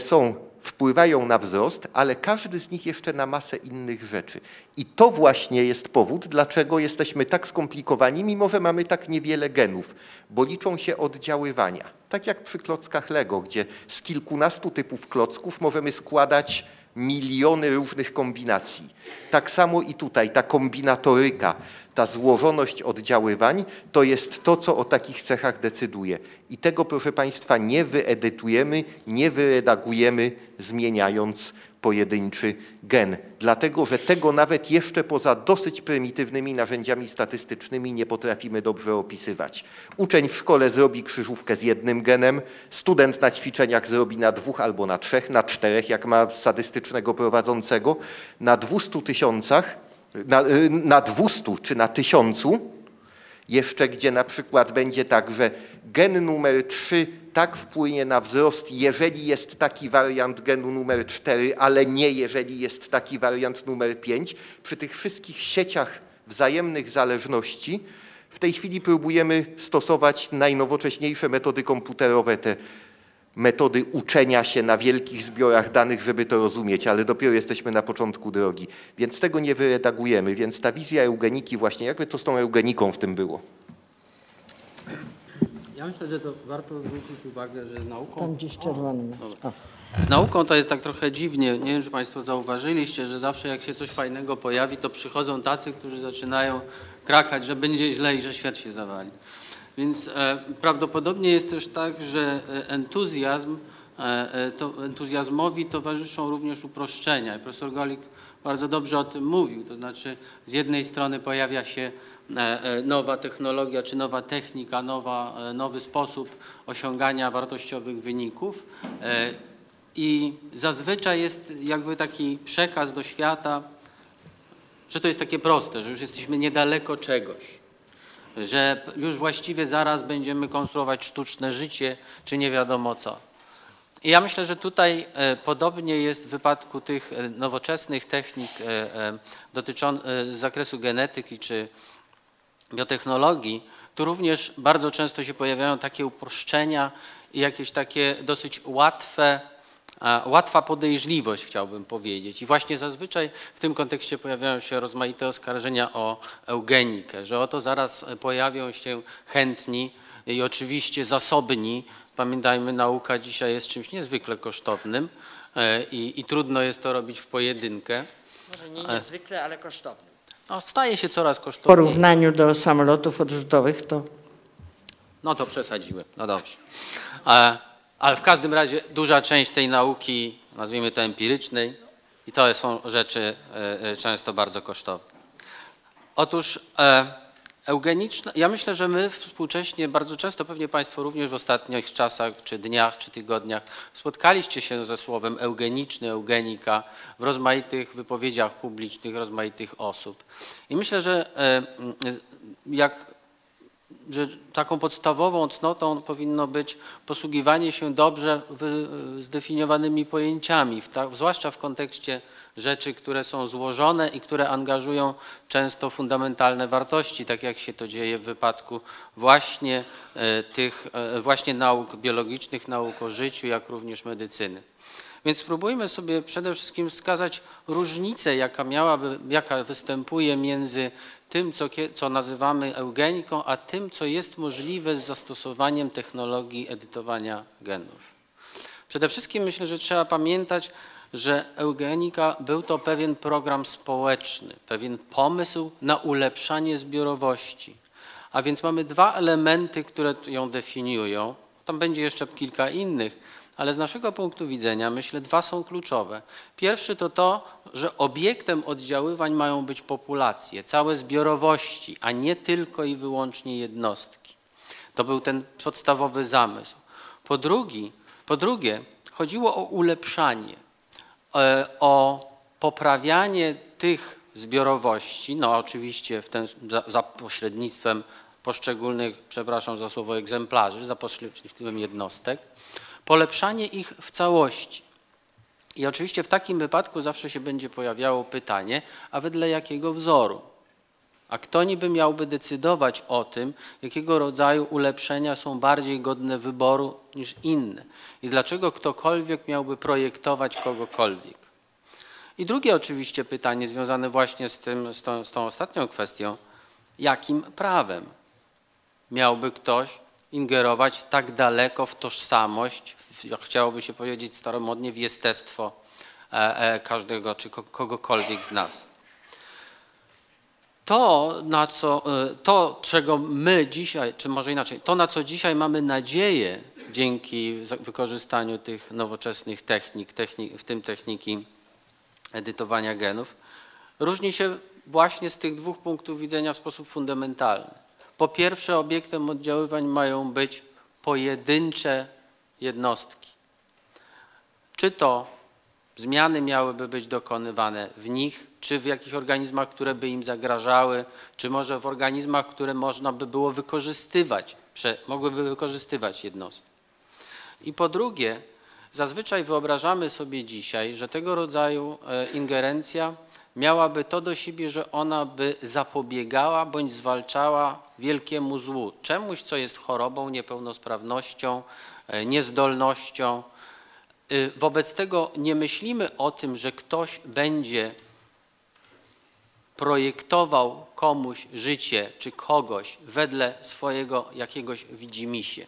wpływają na wzrost, ale każdy z nich jeszcze na masę innych rzeczy. I to właśnie jest powód, dlaczego jesteśmy tak skomplikowani, mimo że mamy tak niewiele genów, bo liczą się oddziaływania. Tak jak przy klockach Lego, gdzie z kilkunastu typów klocków możemy składać miliony różnych kombinacji. Tak samo i tutaj ta kombinatoryka, ta złożoność oddziaływań to jest to, co o takich cechach decyduje. I tego, proszę Państwa, nie wyedytujemy, nie wyredagujemy, zmieniając pojedynczy gen. Dlatego, że tego nawet jeszcze poza dosyć prymitywnymi narzędziami statystycznymi nie potrafimy dobrze opisywać. Uczeń w szkole zrobi krzyżówkę z jednym genem, student na ćwiczeniach zrobi na 2 albo na 3, na 4, jak ma statystycznego prowadzącego. Na 200 000, na 200 czy na 1000 jeszcze, gdzie na przykład będzie tak, że gen numer 3 tak wpłynie na wzrost, jeżeli jest taki wariant genu numer 4, ale nie jeżeli jest taki wariant numer 5. Przy tych wszystkich sieciach wzajemnych zależności w tej chwili próbujemy stosować najnowocześniejsze metody komputerowe, te metody uczenia się na wielkich zbiorach danych, żeby to rozumieć, ale dopiero jesteśmy na początku drogi. Więc tego nie wyredagujemy, więc ta wizja eugeniki właśnie, jakby to z tą eugeniką w tym było? Ja myślę, że to warto zwrócić uwagę, że z nauką... Tam gdzieś czerwonym. Z nauką to jest tak trochę dziwnie. Nie wiem, czy Państwo zauważyliście, że zawsze jak się coś fajnego pojawi, to przychodzą tacy, którzy zaczynają krakać, że będzie źle i że świat się zawali. Więc prawdopodobnie jest też tak, że entuzjazmowi towarzyszą również uproszczenia. Profesor Golik bardzo dobrze o tym mówił. To znaczy z jednej strony pojawia się nowa technologia czy nowa technika, nowy sposób osiągania wartościowych wyników i zazwyczaj jest jakby taki przekaz do świata, że to jest takie proste, że już jesteśmy niedaleko czegoś, że już właściwie zaraz będziemy konstruować sztuczne życie czy nie wiadomo co. I ja myślę, że tutaj podobnie jest w wypadku tych nowoczesnych technik dotyczących z zakresu genetyki czy biotechnologii, tu również bardzo często się pojawiają takie uproszczenia i jakieś takie dosyć łatwa podejrzliwość, chciałbym powiedzieć. I właśnie zazwyczaj w tym kontekście pojawiają się rozmaite oskarżenia o eugenikę, że oto zaraz pojawią się chętni i oczywiście zasobni. Pamiętajmy, nauka dzisiaj jest czymś niezwykle kosztownym i trudno jest to robić w pojedynkę. Może nie niezwykle, ale kosztownym. No, staje się coraz kosztowniej. W porównaniu do samolotów odrzutowych to... No to przesadziłem, no dobrze. Ale w każdym razie duża część tej nauki, nazwijmy to empirycznej, i to są rzeczy często bardzo kosztowne. Otóż eugeniczna, ja myślę, że my współcześnie bardzo często, pewnie Państwo również w ostatnich czasach, czy dniach, czy tygodniach spotkaliście się ze słowem eugeniczny, eugenika w rozmaitych wypowiedziach publicznych, rozmaitych osób. I myślę, że taką podstawową cnotą powinno być posługiwanie się dobrze zdefiniowanymi pojęciami, zwłaszcza w kontekście rzeczy, które są złożone i które angażują często fundamentalne wartości, tak jak się to dzieje w wypadku właśnie tych nauk biologicznych, nauk o życiu, jak również medycyny. Więc spróbujmy sobie przede wszystkim wskazać różnicę, jaka występuje między tym, co nazywamy eugeniką, a tym, co jest możliwe z zastosowaniem technologii edytowania genów. Przede wszystkim myślę, że trzeba pamiętać, że eugenika był to pewien program społeczny, pewien pomysł na ulepszanie zbiorowości. A więc mamy dwa elementy, które ją definiują. Tam będzie jeszcze kilka innych. Ale z naszego punktu widzenia, myślę, dwa są kluczowe. Pierwszy to, że obiektem oddziaływań mają być populacje, całe zbiorowości, a nie tylko i wyłącznie jednostki. To był ten podstawowy zamysł. Po drugie, chodziło o ulepszanie, o poprawianie tych zbiorowości, no oczywiście za pośrednictwem poszczególnych, przepraszam za słowo, egzemplarzy, za pośrednictwem jednostek, polepszanie ich w całości. I oczywiście w takim wypadku zawsze się będzie pojawiało pytanie, a wedle jakiego wzoru? A kto niby miałby decydować o tym, jakiego rodzaju ulepszenia są bardziej godne wyboru niż inne? I dlaczego ktokolwiek miałby projektować kogokolwiek? I drugie oczywiście pytanie związane właśnie z tą ostatnią kwestią. Jakim prawem miałby ktoś ingerować tak daleko w tożsamość, chciałoby się powiedzieć staromodnie, w jestestwo każdego czy kogokolwiek z nas. To, czego my dzisiaj, czy może inaczej, to na co dzisiaj mamy nadzieję dzięki wykorzystaniu tych nowoczesnych technik, w tym techniki edytowania genów, różni się właśnie z tych dwóch punktów widzenia w sposób fundamentalny. Po pierwsze, obiektem oddziaływań mają być pojedyncze jednostki. Czy to zmiany miałyby być dokonywane w nich, czy w jakichś organizmach, które by im zagrażały, czy może w organizmach, które można by było wykorzystywać, mogłyby wykorzystywać jednostki. I po drugie, zazwyczaj wyobrażamy sobie dzisiaj, że tego rodzaju ingerencja miałaby to do siebie, że ona by zapobiegała bądź zwalczała wielkiemu złu, czemuś, co jest chorobą, niepełnosprawnością, niezdolnością. Wobec tego nie myślimy o tym, że ktoś będzie projektował komuś życie czy kogoś wedle swojego jakiegoś widzimisię.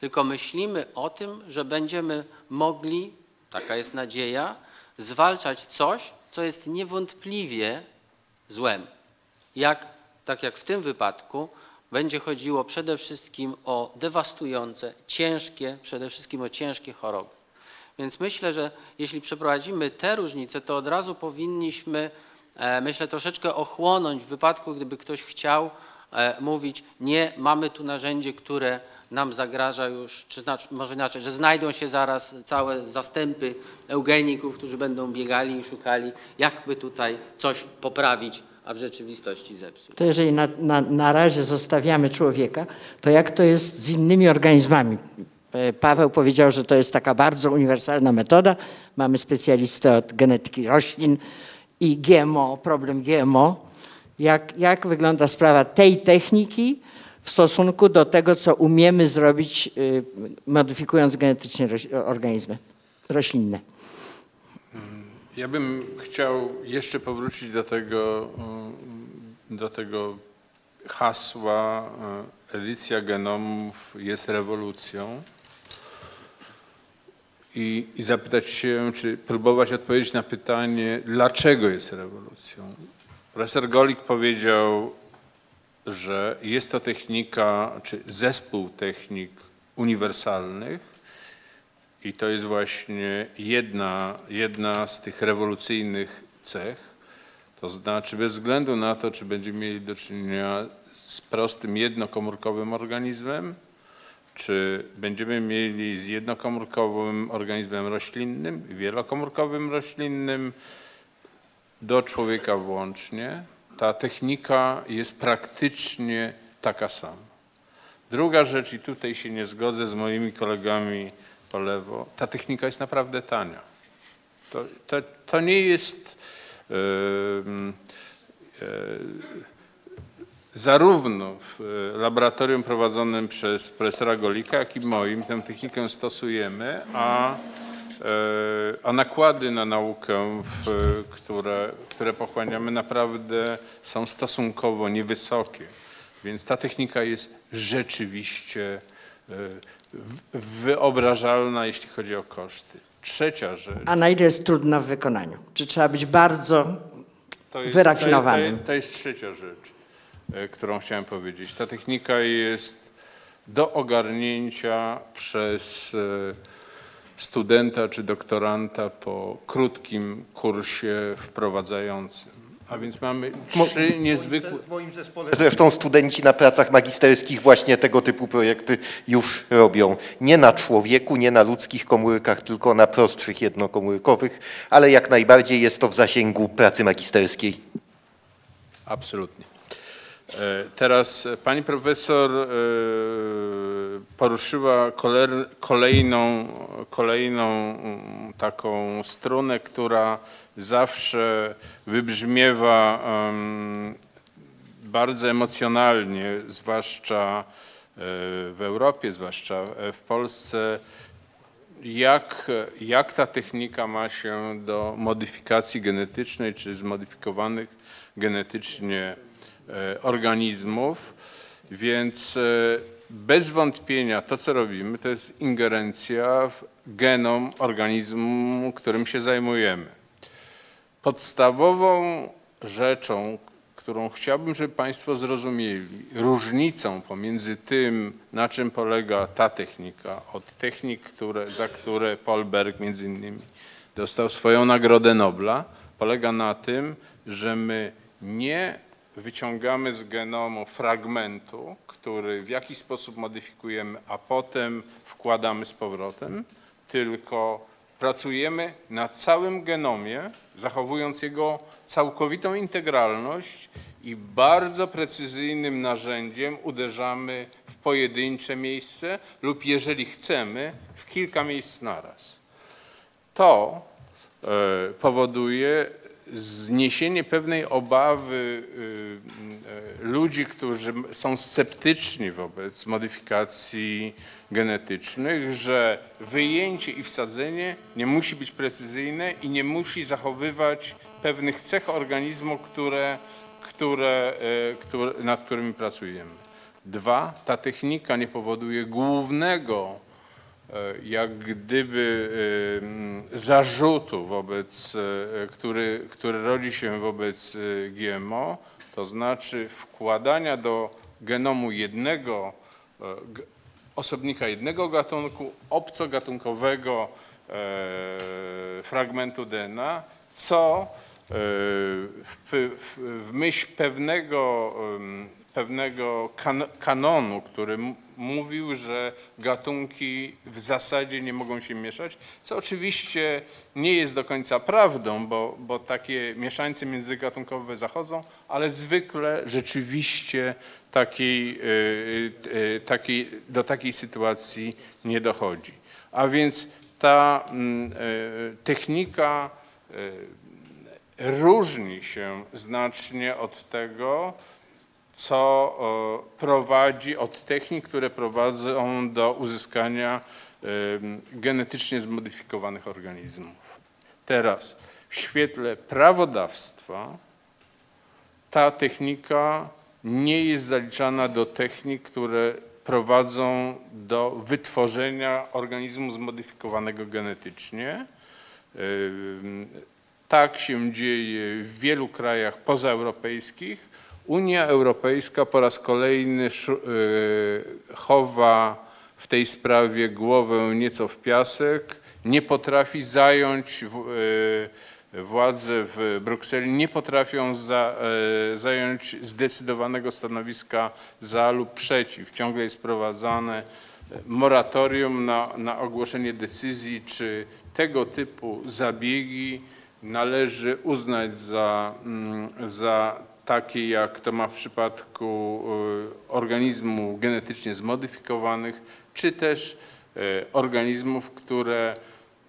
Tylko myślimy o tym, że będziemy mogli, taka jest nadzieja, zwalczać coś, co jest niewątpliwie złem. Tak jak w tym wypadku będzie chodziło przede wszystkim o dewastujące, przede wszystkim o ciężkie choroby. Więc myślę, że jeśli przeprowadzimy te różnice, to od razu powinniśmy, myślę, troszeczkę ochłonąć w wypadku, gdyby ktoś chciał mówić, nie, mamy tu narzędzie, które nam zagraża już, czy może inaczej, że znajdą się zaraz całe zastępy eugeników, którzy będą biegali i szukali, jakby tutaj coś poprawić, a w rzeczywistości zepsuć. To jeżeli na razie zostawiamy człowieka, to jak to jest z innymi organizmami? Paweł powiedział, że to jest taka bardzo uniwersalna metoda. Mamy specjalistę od genetyki roślin i GMO, problem GMO. Jak wygląda sprawa tej techniki w stosunku do tego, co umiemy zrobić, modyfikując genetycznie organizmy roślinne? Ja bym chciał jeszcze powrócić do tego hasła edycja genomów jest rewolucją i zapytać się, czy próbować odpowiedzieć na pytanie, dlaczego jest rewolucją. Profesor Golik powiedział, że jest to technika, czy zespół technik uniwersalnych i to jest właśnie jedna z tych rewolucyjnych cech. To znaczy bez względu na to, czy będziemy mieli do czynienia z prostym jednokomórkowym organizmem, czy będziemy mieli z jednokomórkowym organizmem roślinnym, wielokomórkowym roślinnym, do człowieka włącznie, ta technika jest praktycznie taka sama. Druga rzecz, i tutaj się nie zgodzę z moimi kolegami po lewo, ta technika jest naprawdę tania. To nie jest zarówno w laboratorium prowadzonym przez profesora Golika, jak i moim tę technikę stosujemy, a nakłady na naukę, które pochłaniamy, naprawdę są stosunkowo niewysokie. Więc ta technika jest rzeczywiście wyobrażalna, jeśli chodzi o koszty. Trzecia rzecz. A na ile jest trudna w wykonaniu? Czy trzeba być bardzo wyrafinowanym? To jest trzecia rzecz, którą chciałem powiedzieć. Ta technika jest do ogarnięcia przez studenta czy doktoranta po krótkim kursie wprowadzającym. A więc mamy trzy niezwykłe... W moim zespole zresztą studenci na pracach magisterskich właśnie tego typu projekty już robią. Nie na człowieku, nie na ludzkich komórkach, tylko na prostszych jednokomórkowych, ale jak najbardziej jest to w zasięgu pracy magisterskiej. Absolutnie. Teraz pani profesor poruszyła kolejną taką strunę, która zawsze wybrzmiewa bardzo emocjonalnie, zwłaszcza w Europie, zwłaszcza w Polsce, jak ta technika ma się do modyfikacji genetycznej czy zmodyfikowanych genetycznie organizmów, więc bez wątpienia to, co robimy, to jest ingerencja w genom organizmu, którym się zajmujemy. Podstawową rzeczą, którą chciałbym, żeby Państwo zrozumieli, różnicą pomiędzy tym, na czym polega ta technika, od technik, za które Paul Berg między innymi dostał swoją Nagrodę Nobla, polega na tym, że my nie wyciągamy z genomu fragmentu, który w jakiś sposób modyfikujemy, a potem wkładamy z powrotem, tylko pracujemy na całym genomie, zachowując jego całkowitą integralność i bardzo precyzyjnym narzędziem uderzamy w pojedyncze miejsce lub, jeżeli chcemy, w kilka miejsc naraz. To powoduje zniesienie pewnej obawy ludzi, którzy są sceptyczni wobec modyfikacji genetycznych, że wyjęcie i wsadzenie nie musi być precyzyjne i nie musi zachowywać pewnych cech organizmu, nad którymi pracujemy. Dwa, ta technika nie powoduje głównego jak gdyby zarzutu, który rodzi się wobec GMO, to znaczy wkładania do genomu osobnika jednego gatunku obcogatunkowego fragmentu DNA, co w myśl pewnego kanonu, który mówił, że gatunki w zasadzie nie mogą się mieszać, co oczywiście nie jest do końca prawdą, bo takie mieszańce międzygatunkowe zachodzą, ale zwykle rzeczywiście do takiej sytuacji nie dochodzi. A więc ta technika różni się znacznie od tego, co prowadzi, od technik, które prowadzą do uzyskania genetycznie zmodyfikowanych organizmów. Teraz w świetle prawodawstwa ta technika nie jest zaliczana do technik, które prowadzą do wytworzenia organizmu zmodyfikowanego genetycznie. Tak się dzieje w wielu krajach pozaeuropejskich. Unia Europejska po raz kolejny chowa w tej sprawie głowę nieco w piasek, nie potrafi zająć, władze w Brukseli nie potrafią zająć zdecydowanego stanowiska za lub przeciw. Ciągle jest prowadzone moratorium na ogłoszenie decyzji, czy tego typu zabiegi należy uznać za takie, jak to ma w przypadku organizmów genetycznie zmodyfikowanych, czy też organizmów,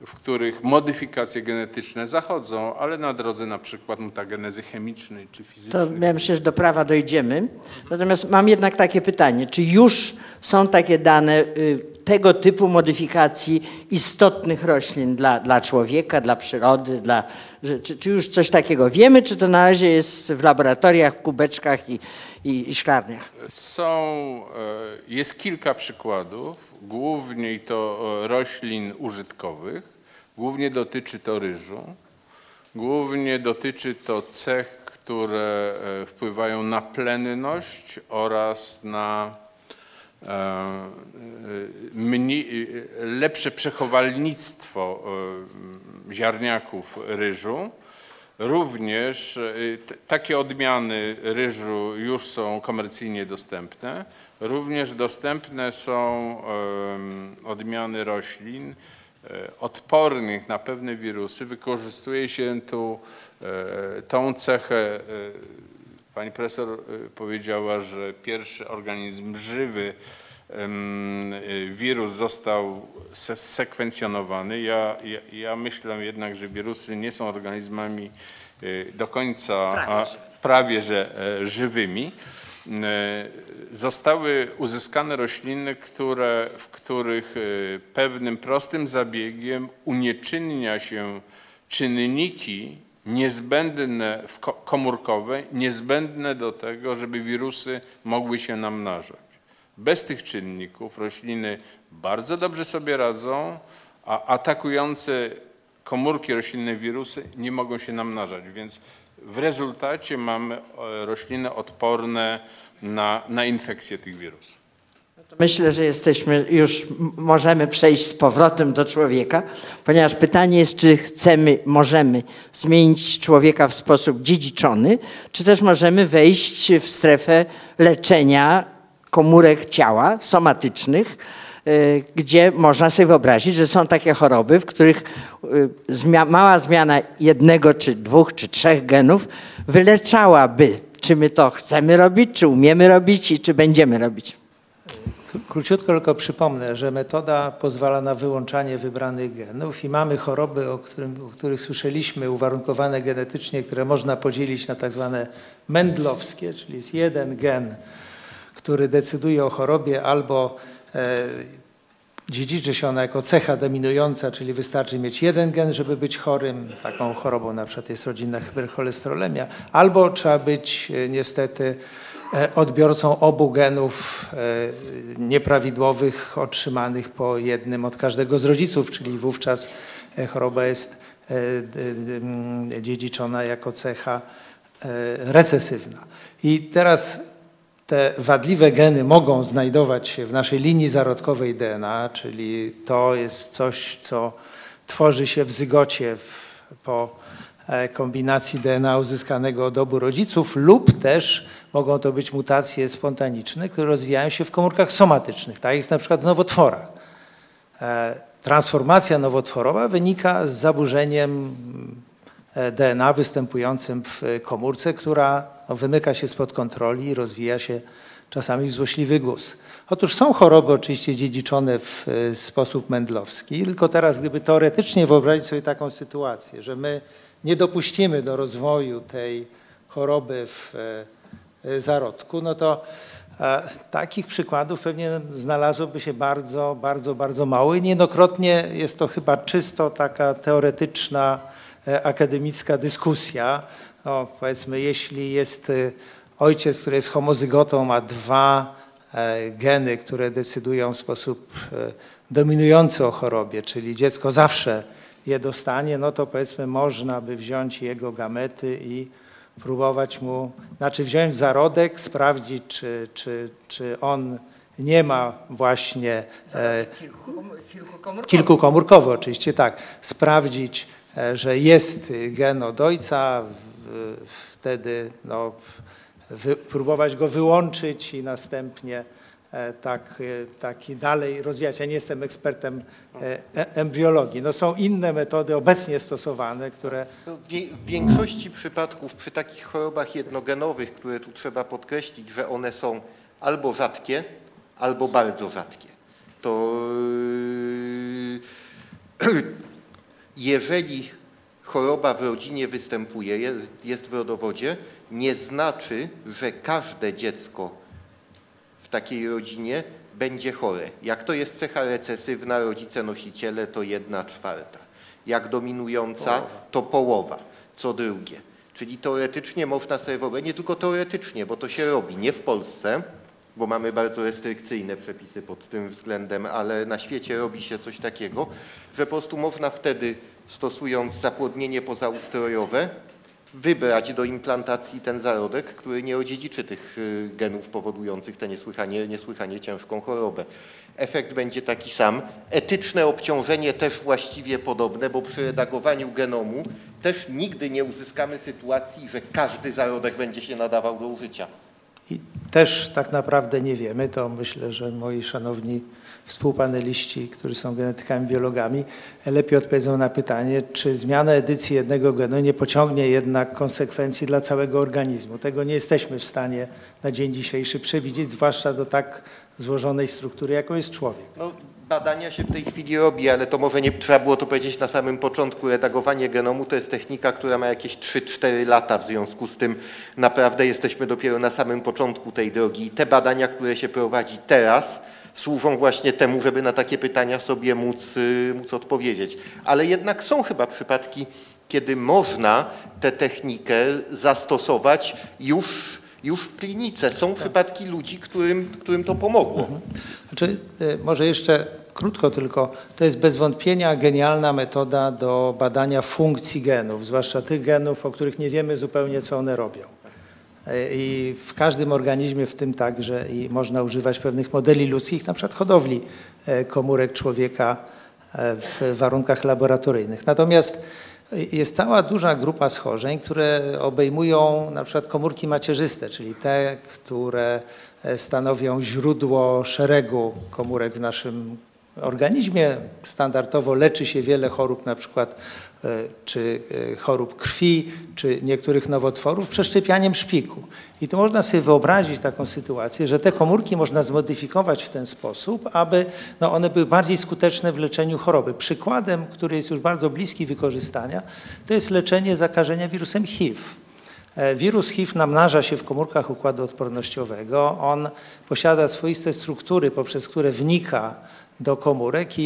w których modyfikacje genetyczne zachodzą, ale na drodze na przykład mutagenezy chemicznej czy fizycznej. To ja myślę, że do prawa dojdziemy. Natomiast mam jednak takie pytanie, czy już są takie dane tego typu modyfikacji istotnych roślin dla człowieka, dla przyrody, czy już coś takiego wiemy, czy to na razie jest w laboratoriach, w kubeczkach i szklarniach? Jest kilka przykładów, głównie to roślin użytkowych, głównie dotyczy to ryżu, głównie dotyczy to cech, które wpływają na plenność oraz na lepsze przechowalnictwo ziarniaków ryżu. Również takie odmiany ryżu już są komercyjnie dostępne. Również dostępne są odmiany roślin odpornych na pewne wirusy. Wykorzystuje się tu tą cechę. Pani profesor powiedziała, że pierwszy organizm żywy, wirus został sekwencjonowany. Ja myślę jednak, że wirusy nie są organizmami do końca, prawie że żywymi. Zostały uzyskane rośliny, w których pewnym prostym zabiegiem unieczynnia się czynniki niezbędne, komórkowe, niezbędne do tego, żeby wirusy mogły się namnażać. Bez tych czynników rośliny bardzo dobrze sobie radzą, a atakujące komórki roślinne wirusy nie mogą się namnażać, więc w rezultacie mamy rośliny odporne na infekcję tych wirusów. Myślę, że możemy przejść z powrotem do człowieka, ponieważ pytanie jest, czy możemy zmienić człowieka w sposób dziedziczony, czy też możemy wejść w strefę leczenia komórek ciała somatycznych, gdzie można sobie wyobrazić, że są takie choroby, w których mała zmiana jednego, czy dwóch, czy trzech genów wyleczałaby, czy my to chcemy robić, czy umiemy robić i czy będziemy robić. Króciutko tylko przypomnę, że metoda pozwala na wyłączanie wybranych genów i mamy choroby, o których słyszeliśmy, uwarunkowane genetycznie, które można podzielić na tak zwane mendlowskie, czyli jest jeden gen, który decyduje o chorobie, albo dziedziczy się ona jako cecha dominująca, czyli wystarczy mieć jeden gen, żeby być chorym. Taką chorobą na przykład jest rodzinna hipercholesterolemia, albo trzeba być niestety odbiorcą obu genów nieprawidłowych otrzymanych po jednym od każdego z rodziców, czyli wówczas choroba jest dziedziczona jako cecha recesywna. I teraz te wadliwe geny mogą znajdować się w naszej linii zarodkowej DNA, czyli to jest coś, co tworzy się w zygocie po kombinacji DNA uzyskanego od obu rodziców, lub też mogą to być mutacje spontaniczne, które rozwijają się w komórkach somatycznych, tak jest na przykład w nowotworach. Transformacja nowotworowa wynika z zaburzeniem DNA występującym w komórce, która wymyka się spod kontroli i rozwija się czasami w złośliwy guz. Otóż są choroby oczywiście dziedziczone w sposób mendlowski, tylko teraz gdyby teoretycznie wyobrazić sobie taką sytuację, że my nie dopuścimy do rozwoju tej choroby w zarodku, no to takich przykładów pewnie znalazłoby się bardzo, bardzo, bardzo mało i niejednokrotnie jest to chyba czysto taka teoretyczna, akademicka dyskusja. No, powiedzmy, jeśli jest ojciec, który jest homozygotą, ma dwa geny, które decydują w sposób dominujący o chorobie, czyli dziecko zawsze je dostanie, no to powiedzmy można by wziąć jego gamety i próbować mu, znaczy wziąć zarodek, sprawdzić, czy on nie ma właśnie kilkukomórkowy oczywiście, tak, sprawdzić, że jest gen od ojca, wtedy no, próbować go wyłączyć i następnie tak i dalej rozwijać. Ja nie jestem ekspertem embriologii. No, są inne metody obecnie stosowane, które... W większości przypadków przy takich chorobach jednogenowych, które tu trzeba podkreślić, że one są albo rzadkie, albo bardzo rzadkie. To jeżeli choroba w rodzinie występuje, jest w rodowodzie, nie znaczy, że każde dziecko w takiej rodzinie będzie chore. Jak to jest cecha recesywna, rodzice nosiciele to 1/4. Jak dominująca to połowa, co drugie. Czyli teoretycznie można sobie wyobrazić, nie tylko teoretycznie, bo to się robi, nie w Polsce, bo mamy bardzo restrykcyjne przepisy pod tym względem, ale na świecie robi się coś takiego, że po prostu można wtedy, stosując zapłodnienie pozaustrojowe, wybrać do implantacji ten zarodek, który nie odziedziczy tych genów powodujących tę niesłychanie ciężką chorobę. Efekt będzie taki sam. Etyczne obciążenie też właściwie podobne, bo przy redagowaniu genomu też nigdy nie uzyskamy sytuacji, że każdy zarodek będzie się nadawał do użycia. I też tak naprawdę nie wiemy, to myślę, że moi szanowni współpaneliści, którzy są genetykami, biologami, lepiej odpowiedzą na pytanie, czy zmiana edycji jednego genu nie pociągnie jednak konsekwencji dla całego organizmu. Tego nie jesteśmy w stanie na dzień dzisiejszy przewidzieć, zwłaszcza do tak złożonej struktury, jaką jest człowiek. No, badania się w tej chwili robi, ale to może nie trzeba było to powiedzieć na samym początku. Redagowanie genomu to jest technika, która ma jakieś 3-4 lata, w związku z tym naprawdę jesteśmy dopiero na samym początku tej drogi. I te badania, które się prowadzi teraz, służą właśnie temu, żeby na takie pytania sobie móc odpowiedzieć. Ale jednak są chyba przypadki, kiedy można tę technikę zastosować już w klinice. Są przypadki ludzi, którym to pomogło. Znaczy, może jeszcze krótko tylko, to jest bez wątpienia genialna metoda do badania funkcji genów, zwłaszcza tych genów, o których nie wiemy zupełnie, co one robią. I w każdym organizmie, w tym także i można używać pewnych modeli ludzkich, na przykład hodowli komórek człowieka w warunkach laboratoryjnych. Natomiast jest cała duża grupa schorzeń, które obejmują na przykład komórki macierzyste, czyli te, które stanowią źródło szeregu komórek w naszym organizmie. Standardowo leczy się wiele chorób, na przykład czy chorób krwi, czy niektórych nowotworów przeszczepianiem szpiku. I tu można sobie wyobrazić taką sytuację, że te komórki można zmodyfikować w ten sposób, aby no, one były bardziej skuteczne w leczeniu choroby. Przykładem, który jest już bardzo bliski wykorzystania, to jest leczenie zakażenia wirusem HIV. Wirus HIV namnaża się w komórkach układu odpornościowego. On posiada swoiste struktury, poprzez które wnika do komórek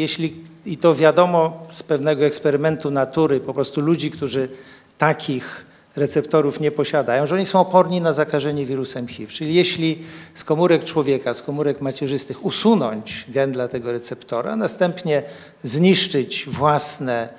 i to wiadomo z pewnego eksperymentu natury, po prostu ludzi, którzy takich receptorów nie posiadają, że oni są oporni na zakażenie wirusem HIV. Czyli jeśli z komórek człowieka, z komórek macierzystych usunąć gen dla tego receptora, następnie zniszczyć własne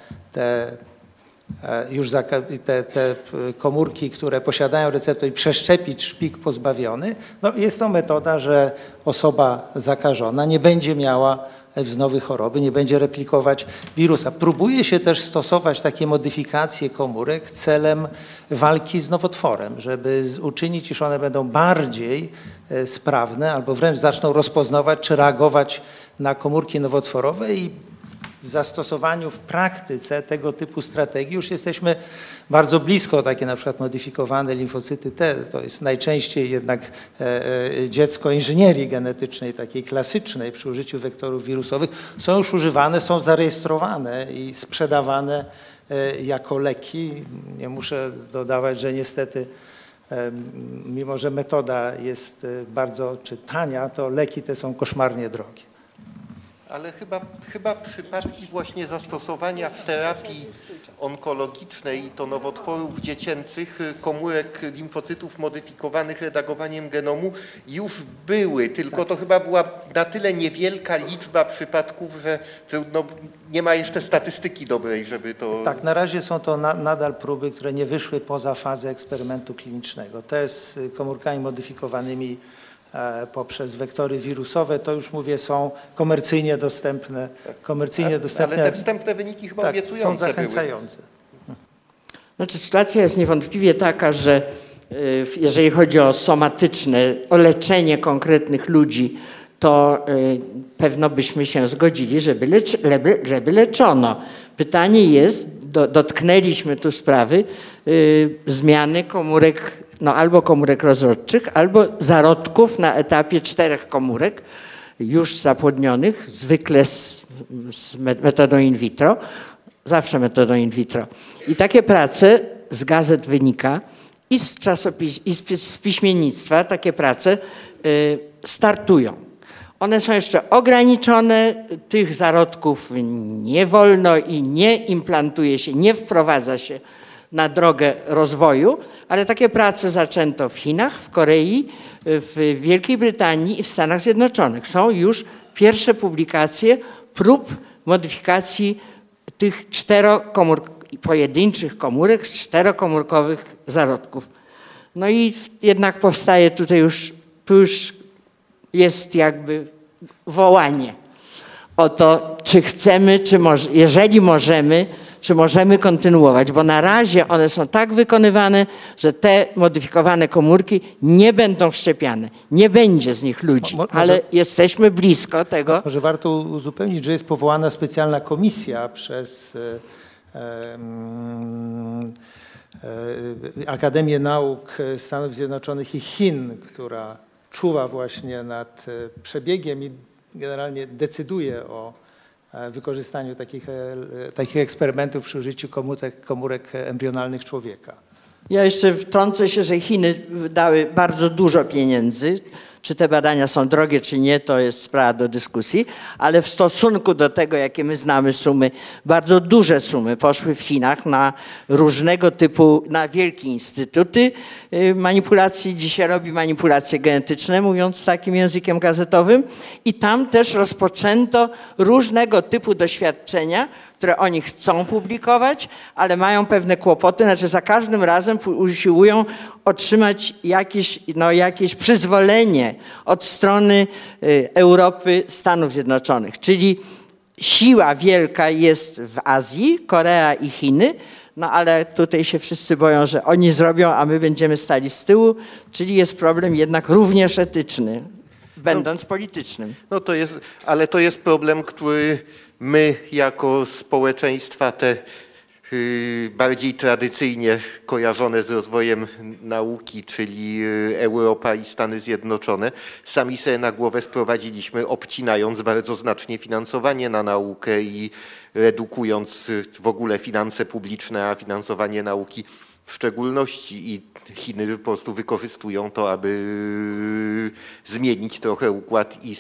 te komórki, które posiadają receptor i przeszczepić szpik pozbawiony, no jest to metoda, że osoba zakażona nie będzie miała z nowej choroby, nie będzie replikować wirusa. Próbuje się też stosować takie modyfikacje komórek celem walki z nowotworem, żeby uczynić, iż one będą bardziej sprawne albo wręcz zaczną rozpoznawać czy reagować na komórki nowotworowe i w zastosowaniu w praktyce tego typu strategii już jesteśmy bardzo blisko, takie na przykład modyfikowane limfocyty T, to jest najczęściej jednak dziecko inżynierii genetycznej, takiej klasycznej przy użyciu wektorów wirusowych, są już używane, są zarejestrowane i sprzedawane jako leki. Nie muszę dodawać, że niestety mimo, że metoda jest bardzo tania, to leki te są koszmarnie drogie. Ale chyba przypadki właśnie zastosowania w terapii onkologicznej i to nowotworów dziecięcych komórek limfocytów modyfikowanych redagowaniem genomu już były, tylko to chyba była na tyle niewielka liczba przypadków, że trudno, nie ma jeszcze statystyki dobrej, żeby to... Tak, na razie są to nadal próby, które nie wyszły poza fazę eksperymentu klinicznego. Te z komórkami modyfikowanymi poprzez wektory wirusowe, to już mówię, są komercyjnie dostępne. Ale te wstępne wyniki chyba obiecujące są zachęcające. Znaczy, sytuacja jest niewątpliwie taka, że jeżeli chodzi o somatyczne, o leczenie konkretnych ludzi, to pewno byśmy się zgodzili, żeby leczono. Pytanie jest, dotknęliśmy tu sprawy zmiany komórek, no albo komórek rozrodczych, albo zarodków na etapie 4 komórek już zapłodnionych, zwykle z metodą in vitro, zawsze metodą in vitro. I takie prace z gazet wynika i z z piśmiennictwa takie prace startują. One są jeszcze ograniczone, tych zarodków nie wolno i nie implantuje się, nie wprowadza się na drogę rozwoju, ale takie prace zaczęto w Chinach, w Korei, w Wielkiej Brytanii i w Stanach Zjednoczonych. Są już pierwsze publikacje prób modyfikacji tych pojedynczych komórek z 4-komórkowych zarodków. No i jednak powstaje tutaj już jest jakby wołanie o to, czy chcemy, jeżeli możemy, czy możemy kontynuować, bo na razie one są tak wykonywane, że te modyfikowane komórki nie będą wszczepiane. Nie będzie z nich ludzi, ale jesteśmy blisko tego. Może warto uzupełnić, że jest powołana specjalna komisja przez Akademię Nauk Stanów Zjednoczonych i Chin, która czuwa właśnie nad przebiegiem i generalnie decyduje o wykorzystaniu takich eksperymentów przy użyciu komórek embrionalnych człowieka. Ja jeszcze wtrącę się, że Chiny dały bardzo dużo pieniędzy. Czy te badania są drogie, czy nie, to jest sprawa do dyskusji, ale w stosunku do tego, jakie my znamy sumy, bardzo duże sumy poszły w Chinach na różnego typu, na wielkie instytuty manipulacji. Dzisiaj robi manipulacje genetyczne, mówiąc takim językiem gazetowym. I tam też rozpoczęto różnego typu doświadczenia, które oni chcą publikować, ale mają pewne kłopoty, znaczy za każdym razem usiłują otrzymać jakieś przyzwolenie od strony Europy, Stanów Zjednoczonych. Czyli siła wielka jest w Azji, Korea i Chiny, no ale tutaj się wszyscy boją, że oni zrobią, a my będziemy stali z tyłu, czyli jest problem jednak również etyczny, będąc politycznym. No to jest, ale to jest problem, który my jako społeczeństwa te bardziej tradycyjnie kojarzone z rozwojem nauki, czyli Europa i Stany Zjednoczone, sami sobie na głowę sprowadziliśmy, obcinając bardzo znacznie finansowanie na naukę i redukując w ogóle finanse publiczne, a finansowanie nauki w szczególności. I Chiny po prostu wykorzystują to, aby zmienić trochę układ i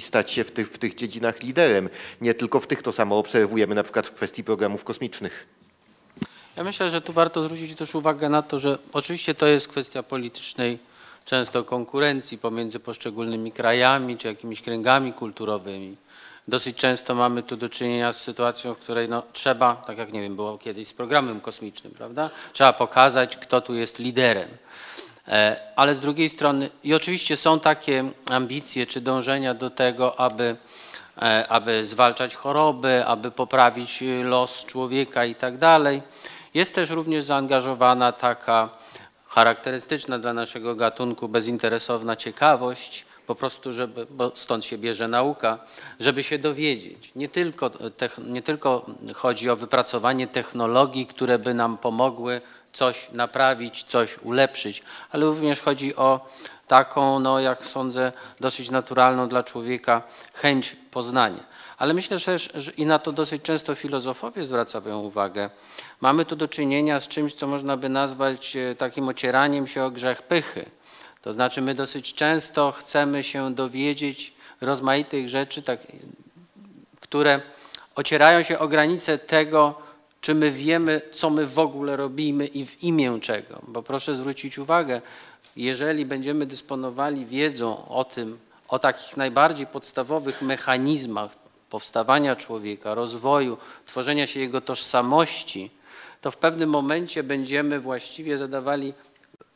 stać się w tych dziedzinach liderem. Nie tylko w tych, to samo obserwujemy na przykład w kwestii programów kosmicznych. Ja myślę, że tu warto zwrócić też uwagę na to, że oczywiście to jest kwestia politycznej często konkurencji pomiędzy poszczególnymi krajami czy jakimiś kręgami kulturowymi. Dosyć często mamy tu do czynienia z sytuacją, w której trzeba, tak jak było kiedyś z programem kosmicznym, prawda? Trzeba pokazać, kto tu jest liderem. ale z drugiej strony i oczywiście są takie ambicje czy dążenia do tego, aby zwalczać choroby, aby poprawić los człowieka i tak dalej. Jest też również zaangażowana taka charakterystyczna dla naszego gatunku bezinteresowna ciekawość, po prostu, żeby, bo stąd się bierze nauka, żeby się dowiedzieć. Nie tylko chodzi o wypracowanie technologii, które by nam pomogły coś naprawić, coś ulepszyć, ale również chodzi o taką, no jak sądzę, dosyć naturalną dla człowieka chęć poznania. Ale myślę, że też, i na to dosyć często filozofowie zwracają uwagę, mamy tu do czynienia z czymś, co można by nazwać takim ocieraniem się o grzech pychy. To znaczy my dosyć często chcemy się dowiedzieć rozmaitych rzeczy, które ocierają się o granice tego, czy my wiemy, co my w ogóle robimy i w imię czego. Bo proszę zwrócić uwagę, jeżeli będziemy dysponowali wiedzą o tym, o takich najbardziej podstawowych mechanizmach powstawania człowieka, rozwoju, tworzenia się jego tożsamości, to w pewnym momencie będziemy właściwie zadawali,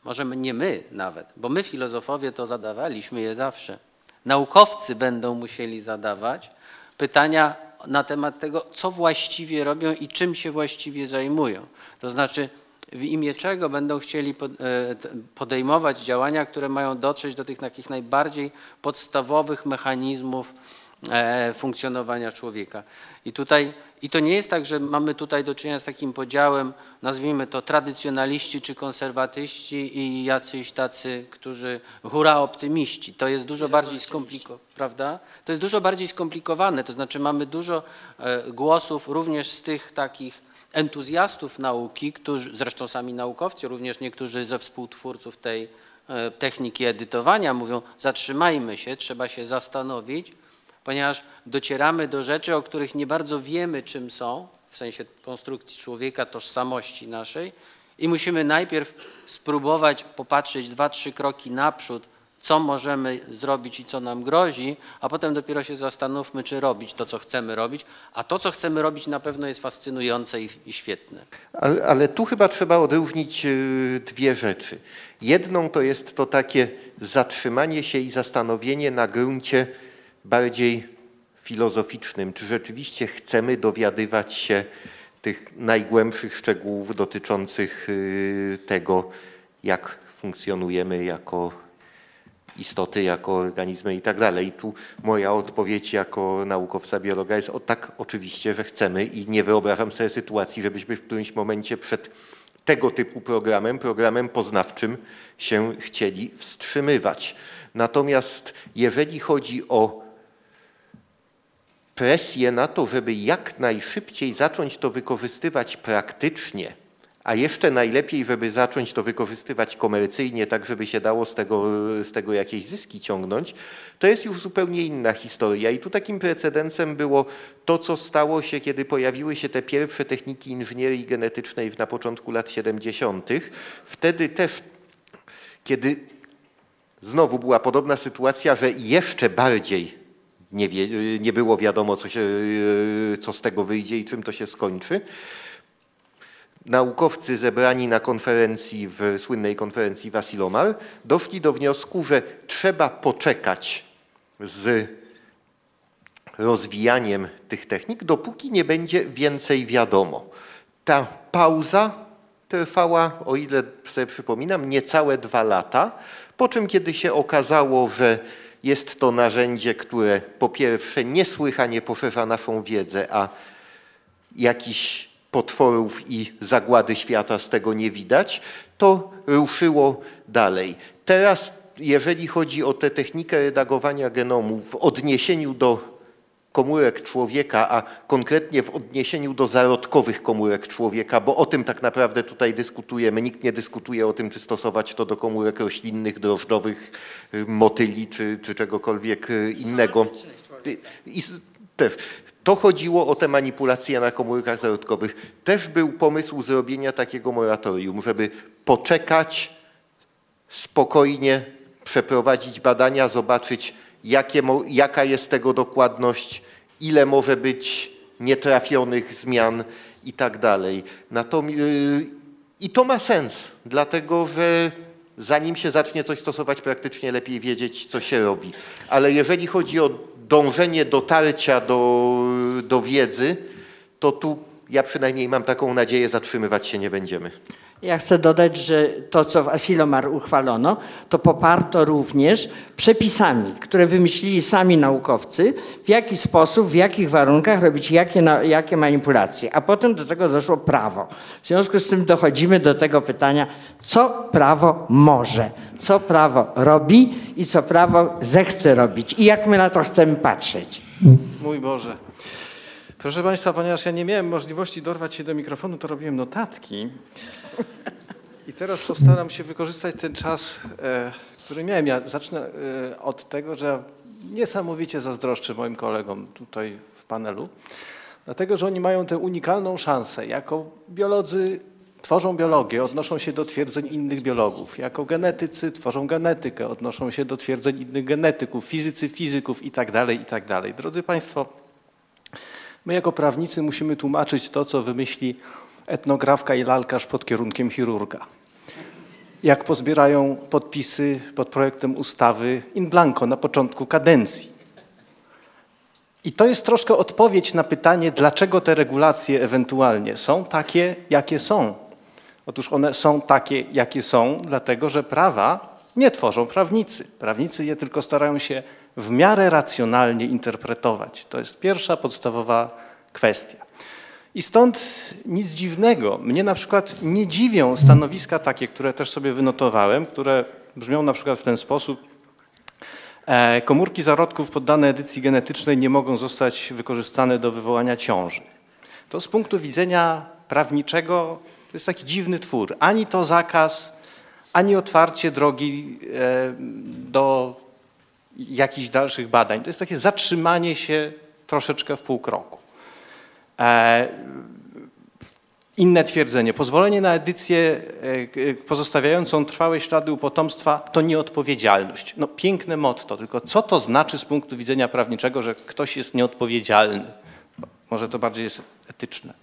może nie my nawet, bo my filozofowie to zadawaliśmy je zawsze. Naukowcy będą musieli zadawać pytania na temat tego, co właściwie robią i czym się właściwie zajmują. To znaczy w imię czego będą chcieli podejmować działania, które mają dotrzeć do tych takich najbardziej podstawowych mechanizmów funkcjonowania człowieka. I to nie jest tak, że mamy tutaj do czynienia z takim podziałem, nazwijmy to tradycjonaliści czy konserwatyści i jacyś tacy, którzy hura optymiści. To jest dużo bardziej skomplikowane, prawda? To jest dużo bardziej skomplikowane, to znaczy mamy dużo głosów również z tych takich entuzjastów nauki, którzy zresztą sami naukowcy, również niektórzy ze współtwórców tej techniki edytowania mówią, zatrzymajmy się, trzeba się zastanowić, ponieważ docieramy do rzeczy, o których nie bardzo wiemy, czym są, w sensie konstrukcji człowieka, tożsamości naszej i musimy najpierw spróbować popatrzeć 2-3 kroki naprzód, co możemy zrobić i co nam grozi, a potem dopiero się zastanówmy, czy robić to, co chcemy robić, a to, co chcemy robić, na pewno jest fascynujące i świetne. Ale tu chyba trzeba odróżnić dwie rzeczy. Jedną to jest to takie zatrzymanie się i zastanowienie na gruncie bardziej filozoficznym, czy rzeczywiście chcemy dowiadywać się tych najgłębszych szczegółów dotyczących tego, jak funkcjonujemy jako istoty, jako organizmy i tak dalej. Tu moja odpowiedź jako naukowca, biologa jest tak oczywiście, że chcemy i nie wyobrażam sobie sytuacji, żebyśmy w którymś momencie przed tego typu programem poznawczym się chcieli wstrzymywać. Natomiast jeżeli chodzi o presję na to, żeby jak najszybciej zacząć to wykorzystywać praktycznie, a jeszcze najlepiej, żeby zacząć to wykorzystywać komercyjnie, tak żeby się dało z tego jakieś zyski ciągnąć, to jest już zupełnie inna historia. I tu takim precedensem było to, co stało się, kiedy pojawiły się te pierwsze techniki inżynierii genetycznej na początku lat 70. Wtedy też, kiedy znowu była podobna sytuacja, że jeszcze bardziej nie było wiadomo, co z tego wyjdzie i czym to się skończy. Naukowcy zebrani na konferencji, w słynnej konferencji Vasilomar, doszli do wniosku, że trzeba poczekać z rozwijaniem tych technik, dopóki nie będzie więcej wiadomo. Ta pauza trwała, o ile sobie przypominam, niecałe 2 lata, po czym kiedy się okazało, że jest to narzędzie, które po pierwsze niesłychanie poszerza naszą wiedzę, a jakiś potworów i zagłady świata z tego nie widać, to ruszyło dalej. Teraz, jeżeli chodzi o tę technikę redagowania genomu w odniesieniu do komórek człowieka, a konkretnie w odniesieniu do zarodkowych komórek człowieka, bo o tym tak naprawdę tutaj dyskutujemy. Nikt nie dyskutuje o tym, czy stosować to do komórek roślinnych, drożdżowych, motyli, czy czegokolwiek innego. I też to chodziło o te manipulacje na komórkach zarodkowych. Też był pomysł zrobienia takiego moratorium, żeby poczekać, spokojnie przeprowadzić badania, zobaczyć, jaka jest tego dokładność, ile może być nietrafionych zmian i tak dalej. I to ma sens, dlatego że zanim się zacznie coś stosować praktycznie, lepiej wiedzieć, co się robi. Ale jeżeli chodzi o dążenie dotarcia do wiedzy, to tu ja przynajmniej mam taką nadzieję, zatrzymywać się nie będziemy. Ja chcę dodać, że to, co w Asilomar uchwalono, to poparto również przepisami, które wymyślili sami naukowcy, w jaki sposób, w jakich warunkach robić jakie manipulacje. A potem do tego doszło prawo. W związku z tym dochodzimy do tego pytania, co prawo może, co prawo robi i co prawo zechce robić i jak my na to chcemy patrzeć. Mój Boże. Proszę Państwa, ponieważ ja nie miałem możliwości dorwać się do mikrofonu, to robiłem notatki i teraz postaram się wykorzystać ten czas, który miałem. Ja zacznę od tego, że ja niesamowicie zazdroszczę moim kolegom tutaj w panelu, dlatego że oni mają tę unikalną szansę. Jako biolodzy tworzą biologię, odnoszą się do twierdzeń innych biologów. Jako genetycy tworzą genetykę, odnoszą się do twierdzeń innych genetyków, fizycy, fizyków itd., itd. Drodzy Państwo, my jako prawnicy musimy tłumaczyć to, co wymyśli etnografka i lalkarz pod kierunkiem chirurga. Jak pozbierają podpisy pod projektem ustawy in blanco na początku kadencji. I to jest troszkę odpowiedź na pytanie, dlaczego te regulacje ewentualnie są takie, jakie są. Otóż one są takie, jakie są, dlatego że prawa nie tworzą prawnicy. Prawnicy je tylko starają się w miarę racjonalnie interpretować. To jest pierwsza podstawowa kwestia. I stąd nic dziwnego. Mnie na przykład nie dziwią stanowiska takie, które też sobie wynotowałem, które brzmią na przykład w ten sposób. Komórki zarodków poddane edycji genetycznej nie mogą zostać wykorzystane do wywołania ciąży. To z punktu widzenia prawniczego to jest taki dziwny twór. Ani to zakaz, ani otwarcie drogi do jakichś dalszych badań. To jest takie zatrzymanie się troszeczkę w pół kroku. Inne twierdzenie. Pozwolenie na edycję pozostawiającą trwałe ślady u potomstwa to nieodpowiedzialność. No piękne motto, tylko co to znaczy z punktu widzenia prawniczego, że ktoś jest nieodpowiedzialny? Może to bardziej jest etyczne.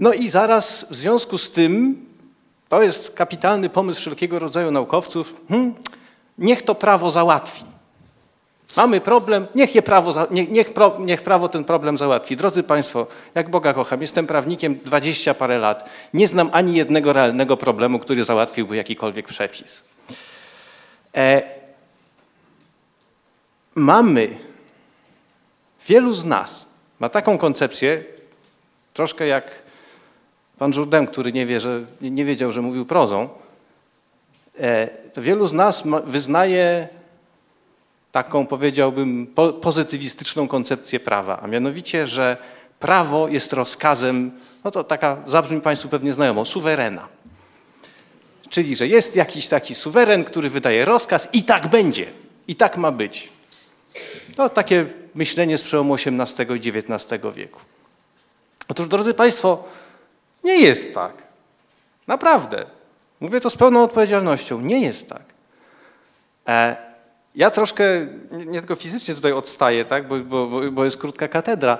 No i zaraz w związku z tym, to jest kapitalny pomysł wszelkiego rodzaju naukowców, niech to prawo załatwi. Mamy problem, niech prawo ten problem załatwi. Drodzy Państwo, jak Boga kocham, jestem prawnikiem 20 parę lat. Nie znam ani jednego realnego problemu, który załatwiłby jakikolwiek przepis. Wielu z nas ma taką koncepcję, troszkę jak pan Jourdain, który nie wiedział, że mówił prozą, to wielu z nas wyznaje taką, powiedziałbym, pozytywistyczną koncepcję prawa, a mianowicie, że prawo jest rozkazem, no to taka zabrzmi Państwu pewnie znajomo, suwerena. Czyli, że jest jakiś taki suweren, który wydaje rozkaz i tak będzie, i tak ma być. To takie myślenie z przełomu XVIII i XIX wieku. Otóż, drodzy Państwo, nie jest tak. Naprawdę. Mówię to z pełną odpowiedzialnością. Nie jest tak. Ja troszkę, nie tylko fizycznie tutaj odstaję, tak, bo jest krótka katedra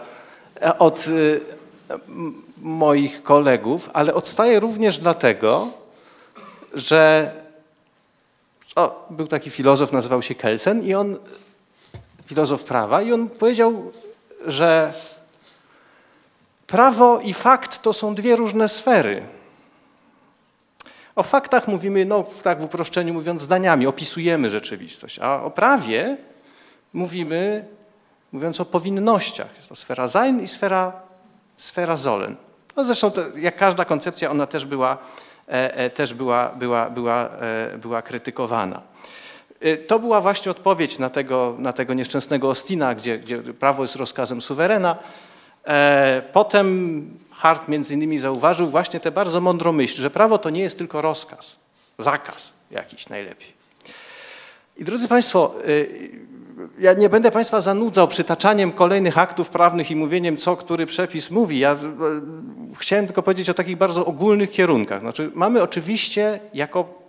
od moich kolegów, ale odstaję również dlatego, że był taki filozof, nazywał się Kelsen i on, filozof prawa, i on powiedział, że prawo i fakt to są dwie różne sfery. O faktach mówimy, no tak w uproszczeniu mówiąc, zdaniami, opisujemy rzeczywistość, a o prawie mówimy, mówiąc o powinnościach. Jest to sfera sein i sfera sollen. No zresztą to, jak każda koncepcja, ona też była krytykowana. To była właśnie odpowiedź na tego nieszczęsnego Austina, gdzie prawo jest rozkazem suwerena. Potem Hart między innymi zauważył właśnie tę bardzo mądrą myśl, że prawo to nie jest tylko rozkaz, zakaz jakiś najlepiej. I drodzy Państwo, ja nie będę Państwa zanudzał przytaczaniem kolejnych aktów prawnych i mówieniem, co który przepis mówi. Ja chciałem tylko powiedzieć o takich bardzo ogólnych kierunkach. Znaczy, mamy oczywiście jako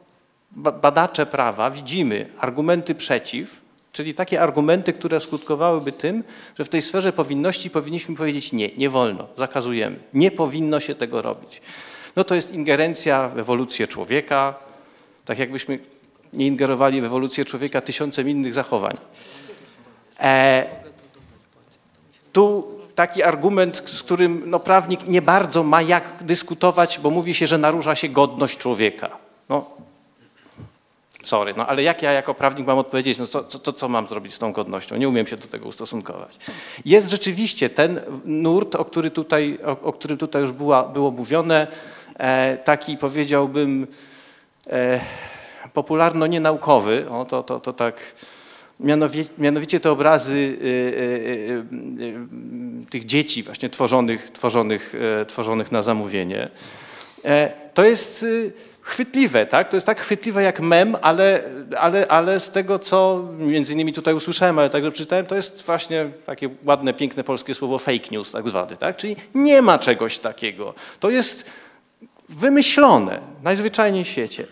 badacze prawa, widzimy argumenty przeciw, czyli takie argumenty, które skutkowałyby tym, że w tej sferze powinności powinniśmy powiedzieć nie, nie wolno, zakazujemy, nie powinno się tego robić. No to jest ingerencja w ewolucję człowieka, Tak jakbyśmy nie ingerowali w ewolucję człowieka tysiącem innych zachowań. Tu taki argument, z którym no, prawnik nie bardzo ma jak dyskutować, bo mówi się, że narusza się godność człowieka. No, sorry, no, ale jak ja jako prawnik mam odpowiedzieć, no, co mam zrobić z tą godnością? Nie umiem się do tego ustosunkować. Jest rzeczywiście ten nurt, o którym tutaj już było mówione, taki powiedziałbym popularno nienaukowy, to tak... Mianowicie te obrazy tych dzieci właśnie tworzonych na zamówienie. To jest chwytliwe, tak? To jest tak chwytliwe jak mem, ale z tego, co między innymi tutaj usłyszałem, ale także przeczytałem, to jest właśnie takie ładne, piękne polskie słowo fake news tak zwany, tak? Czyli nie ma czegoś takiego. To jest wymyślone najzwyczajniej w świecie.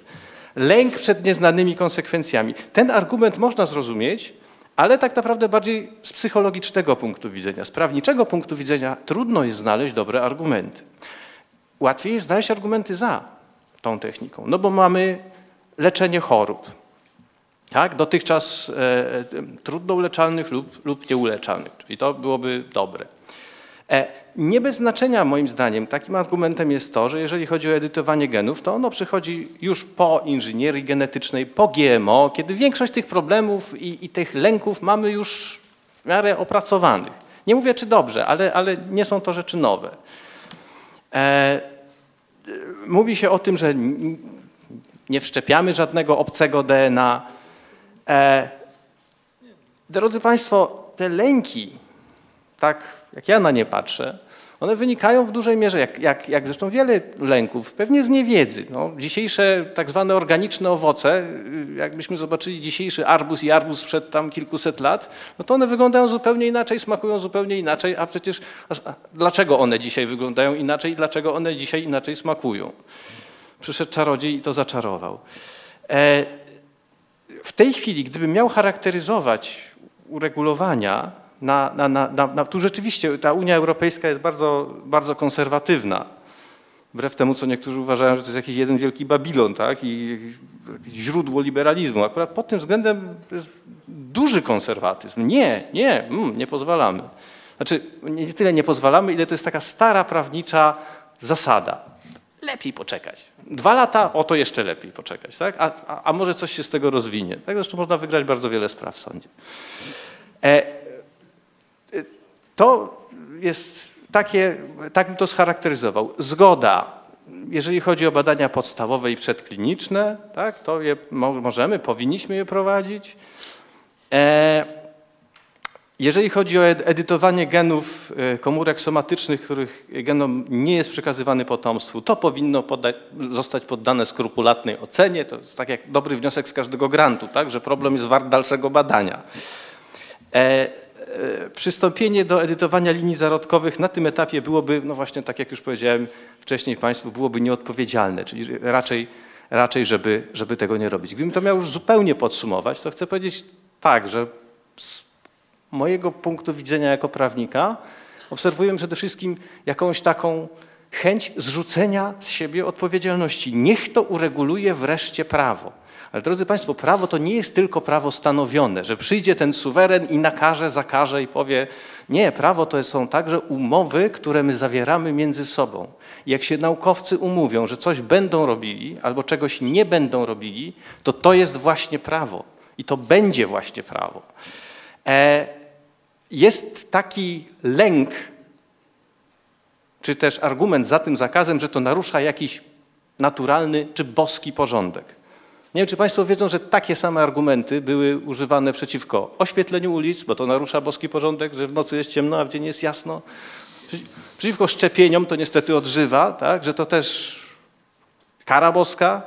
Lęk przed nieznanymi konsekwencjami. Ten argument można zrozumieć, ale tak naprawdę bardziej z psychologicznego punktu widzenia, z prawniczego punktu widzenia trudno jest znaleźć dobre argumenty. Łatwiej jest znaleźć argumenty za tą techniką, no bo mamy leczenie chorób, tak? Dotychczas trudno uleczalnych lub nieuleczalnych, czyli to byłoby dobre. Nie bez znaczenia moim zdaniem takim argumentem jest to, że jeżeli chodzi o edytowanie genów, to ono przychodzi już po inżynierii genetycznej, po GMO, kiedy większość tych problemów i tych lęków mamy już w miarę opracowanych. Nie mówię, czy dobrze, ale nie są to rzeczy nowe. Mówi się o tym, że nie wszczepiamy żadnego obcego DNA. Drodzy Państwo, te lęki, tak jak ja na nie patrzę, one wynikają w dużej mierze, jak zresztą wiele lęków, pewnie z niewiedzy. No, dzisiejsze tak zwane organiczne owoce, jakbyśmy zobaczyli dzisiejszy arbuz i arbuz sprzed tam kilkuset lat, no to one wyglądają zupełnie inaczej, smakują zupełnie inaczej, a przecież dlaczego one dzisiaj wyglądają inaczej i dlaczego one dzisiaj inaczej smakują? Przyszedł czarodziej i to zaczarował. W tej chwili, gdybym miał charakteryzować uregulowania, tu rzeczywiście ta Unia Europejska jest bardzo, bardzo konserwatywna. Wbrew temu, co niektórzy uważają, że to jest jakiś jeden wielki Babilon, tak? I źródło liberalizmu. Akurat pod tym względem to jest duży konserwatyzm. Nie pozwalamy. Znaczy nie tyle nie pozwalamy, ile to jest taka stara prawnicza zasada. Lepiej poczekać. 2 lata, o to jeszcze lepiej poczekać, tak? A może coś się z tego rozwinie. Tak? Zresztą można wygrać bardzo wiele spraw w sądzie. To jest takie, tak bym to scharakteryzował. Zgoda, jeżeli chodzi o badania podstawowe i przedkliniczne, tak, to je powinniśmy je prowadzić. Jeżeli chodzi o edytowanie genów komórek somatycznych, których genom nie jest przekazywany potomstwu, to powinno zostać poddane skrupulatnej ocenie. To jest tak jak dobry wniosek z każdego grantu, tak, że problem jest wart dalszego badania. Przystąpienie do edytowania linii zarodkowych na tym etapie byłoby, no właśnie tak jak już powiedziałem wcześniej Państwu, byłoby nieodpowiedzialne, czyli raczej żeby tego nie robić. Gdybym to miał już zupełnie podsumować, to chcę powiedzieć tak, że z mojego punktu widzenia jako prawnika obserwuję przede wszystkim jakąś taką chęć zrzucenia z siebie odpowiedzialności. Niech to ureguluje wreszcie prawo. Ale drodzy Państwo, prawo to nie jest tylko prawo stanowione, że przyjdzie ten suweren i nakaże, zakaże i powie. Nie, prawo to są także umowy, które my zawieramy między sobą. I jak się naukowcy umówią, że coś będą robili albo czegoś nie będą robili, to jest właśnie prawo i to będzie właśnie prawo. Jest taki lęk, czy też argument za tym zakazem, że to narusza jakiś naturalny czy boski porządek. Nie wiem, czy Państwo wiedzą, że takie same argumenty były używane przeciwko oświetleniu ulic, bo to narusza boski porządek, że w nocy jest ciemno, a w dzień jest jasno. Przeciwko szczepieniom to niestety odżywa, tak? Że to też kara boska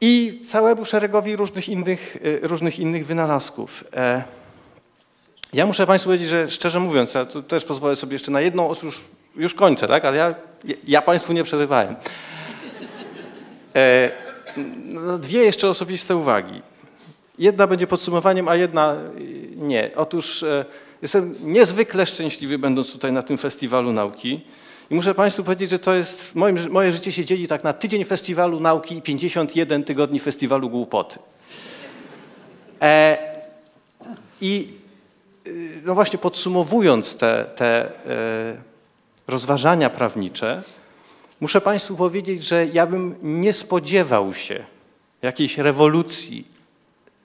i całemu szeregowi różnych innych wynalazków. Ja muszę Państwu powiedzieć, że szczerze mówiąc, ja tu też pozwolę sobie jeszcze na jedną, już kończę, tak? Ale ja Państwu nie przerywałem. No, 2 jeszcze osobiste uwagi. Jedna będzie podsumowaniem, a jedna nie. Otóż jestem niezwykle szczęśliwy, będąc tutaj na tym Festiwalu Nauki. I muszę Państwu powiedzieć, że to jest, moje życie się dzieli tak na tydzień Festiwalu Nauki i 51 tygodni Festiwalu Głupoty. I no właśnie podsumowując te rozważania prawnicze, muszę Państwu powiedzieć, że ja bym nie spodziewał się jakiejś rewolucji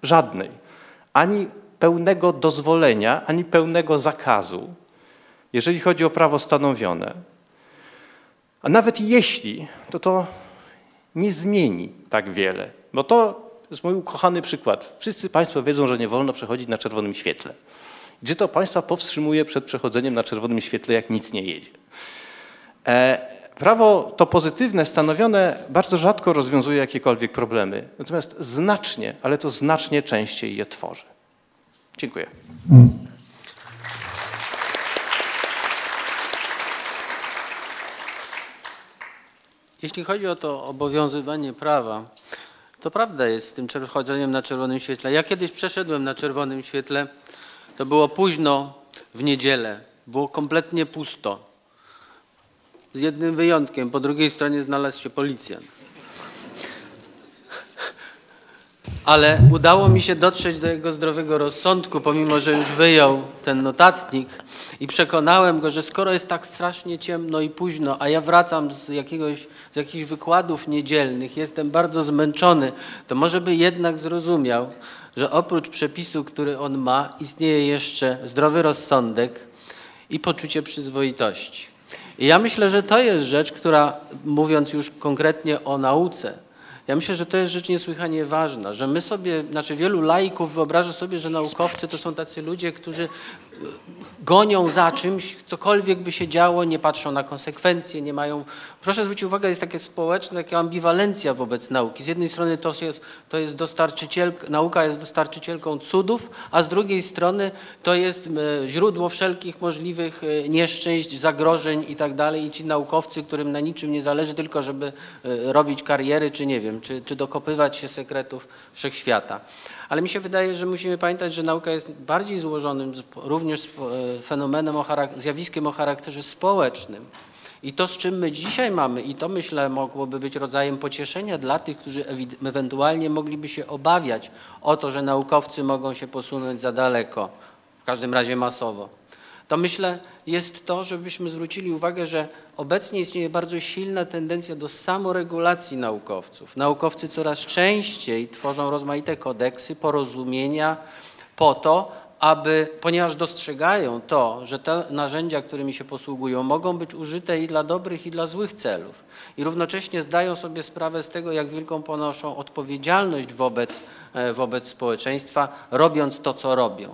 żadnej, ani pełnego dozwolenia, ani pełnego zakazu, jeżeli chodzi o prawo stanowione. A nawet jeśli, to nie zmieni tak wiele, bo to jest mój ukochany przykład. Wszyscy Państwo wiedzą, że nie wolno przechodzić na czerwonym świetle. Gdzie to Państwa powstrzymuje przed przechodzeniem na czerwonym świetle, jak nic nie jedzie? Prawo to pozytywne, stanowione, bardzo rzadko rozwiązuje jakiekolwiek problemy. Natomiast znacznie, ale to znacznie częściej je tworzy. Dziękuję. Jeśli chodzi o to obowiązywanie prawa, to prawda jest z tym przechodzeniem na czerwonym świetle. Ja kiedyś przeszedłem na czerwonym świetle, to było późno w niedzielę, było kompletnie pusto. Z jednym wyjątkiem, po drugiej stronie znalazł się policjant. Ale udało mi się dotrzeć do jego zdrowego rozsądku, pomimo że już wyjął ten notatnik i przekonałem go, że skoro jest tak strasznie ciemno i późno, a ja wracam z jakichś wykładów niedzielnych, jestem bardzo zmęczony, to może by jednak zrozumiał, że oprócz przepisu, który on ma, istnieje jeszcze zdrowy rozsądek i poczucie przyzwoitości. I ja myślę, że to jest rzecz, która, mówiąc już konkretnie o nauce, ja myślę, że to jest rzecz niesłychanie ważna, że my sobie, wielu laików wyobraża sobie, że naukowcy to są tacy ludzie, którzy gonią za czymś, cokolwiek by się działo, nie patrzą na konsekwencje, nie mają... Proszę zwrócić uwagę, jest takie społeczne, taka ambiwalencja wobec nauki. Z jednej strony to jest nauka jest dostarczycielką cudów, a z drugiej strony to jest źródło wszelkich możliwych nieszczęść, zagrożeń i tak dalej. I ci naukowcy, którym na niczym nie zależy, tylko żeby robić kariery, czy nie wiem, czy dokopywać się sekretów wszechświata. Ale mi się wydaje, że musimy pamiętać, że nauka jest bardziej złożonym, również fenomenem, zjawiskiem o charakterze społecznym. I to, z czym my dzisiaj mamy, i to myślę mogłoby być rodzajem pocieszenia dla tych, którzy ewentualnie mogliby się obawiać o to, że naukowcy mogą się posunąć za daleko, w każdym razie masowo. To myślę jest to, żebyśmy zwrócili uwagę, że obecnie istnieje bardzo silna tendencja do samoregulacji naukowców. Naukowcy coraz częściej tworzą rozmaite kodeksy, porozumienia po to, aby, ponieważ dostrzegają to, że te narzędzia, którymi się posługują, mogą być użyte i dla dobrych, i dla złych celów. I równocześnie zdają sobie sprawę z tego, jak wielką ponoszą odpowiedzialność wobec społeczeństwa, robiąc to, co robią.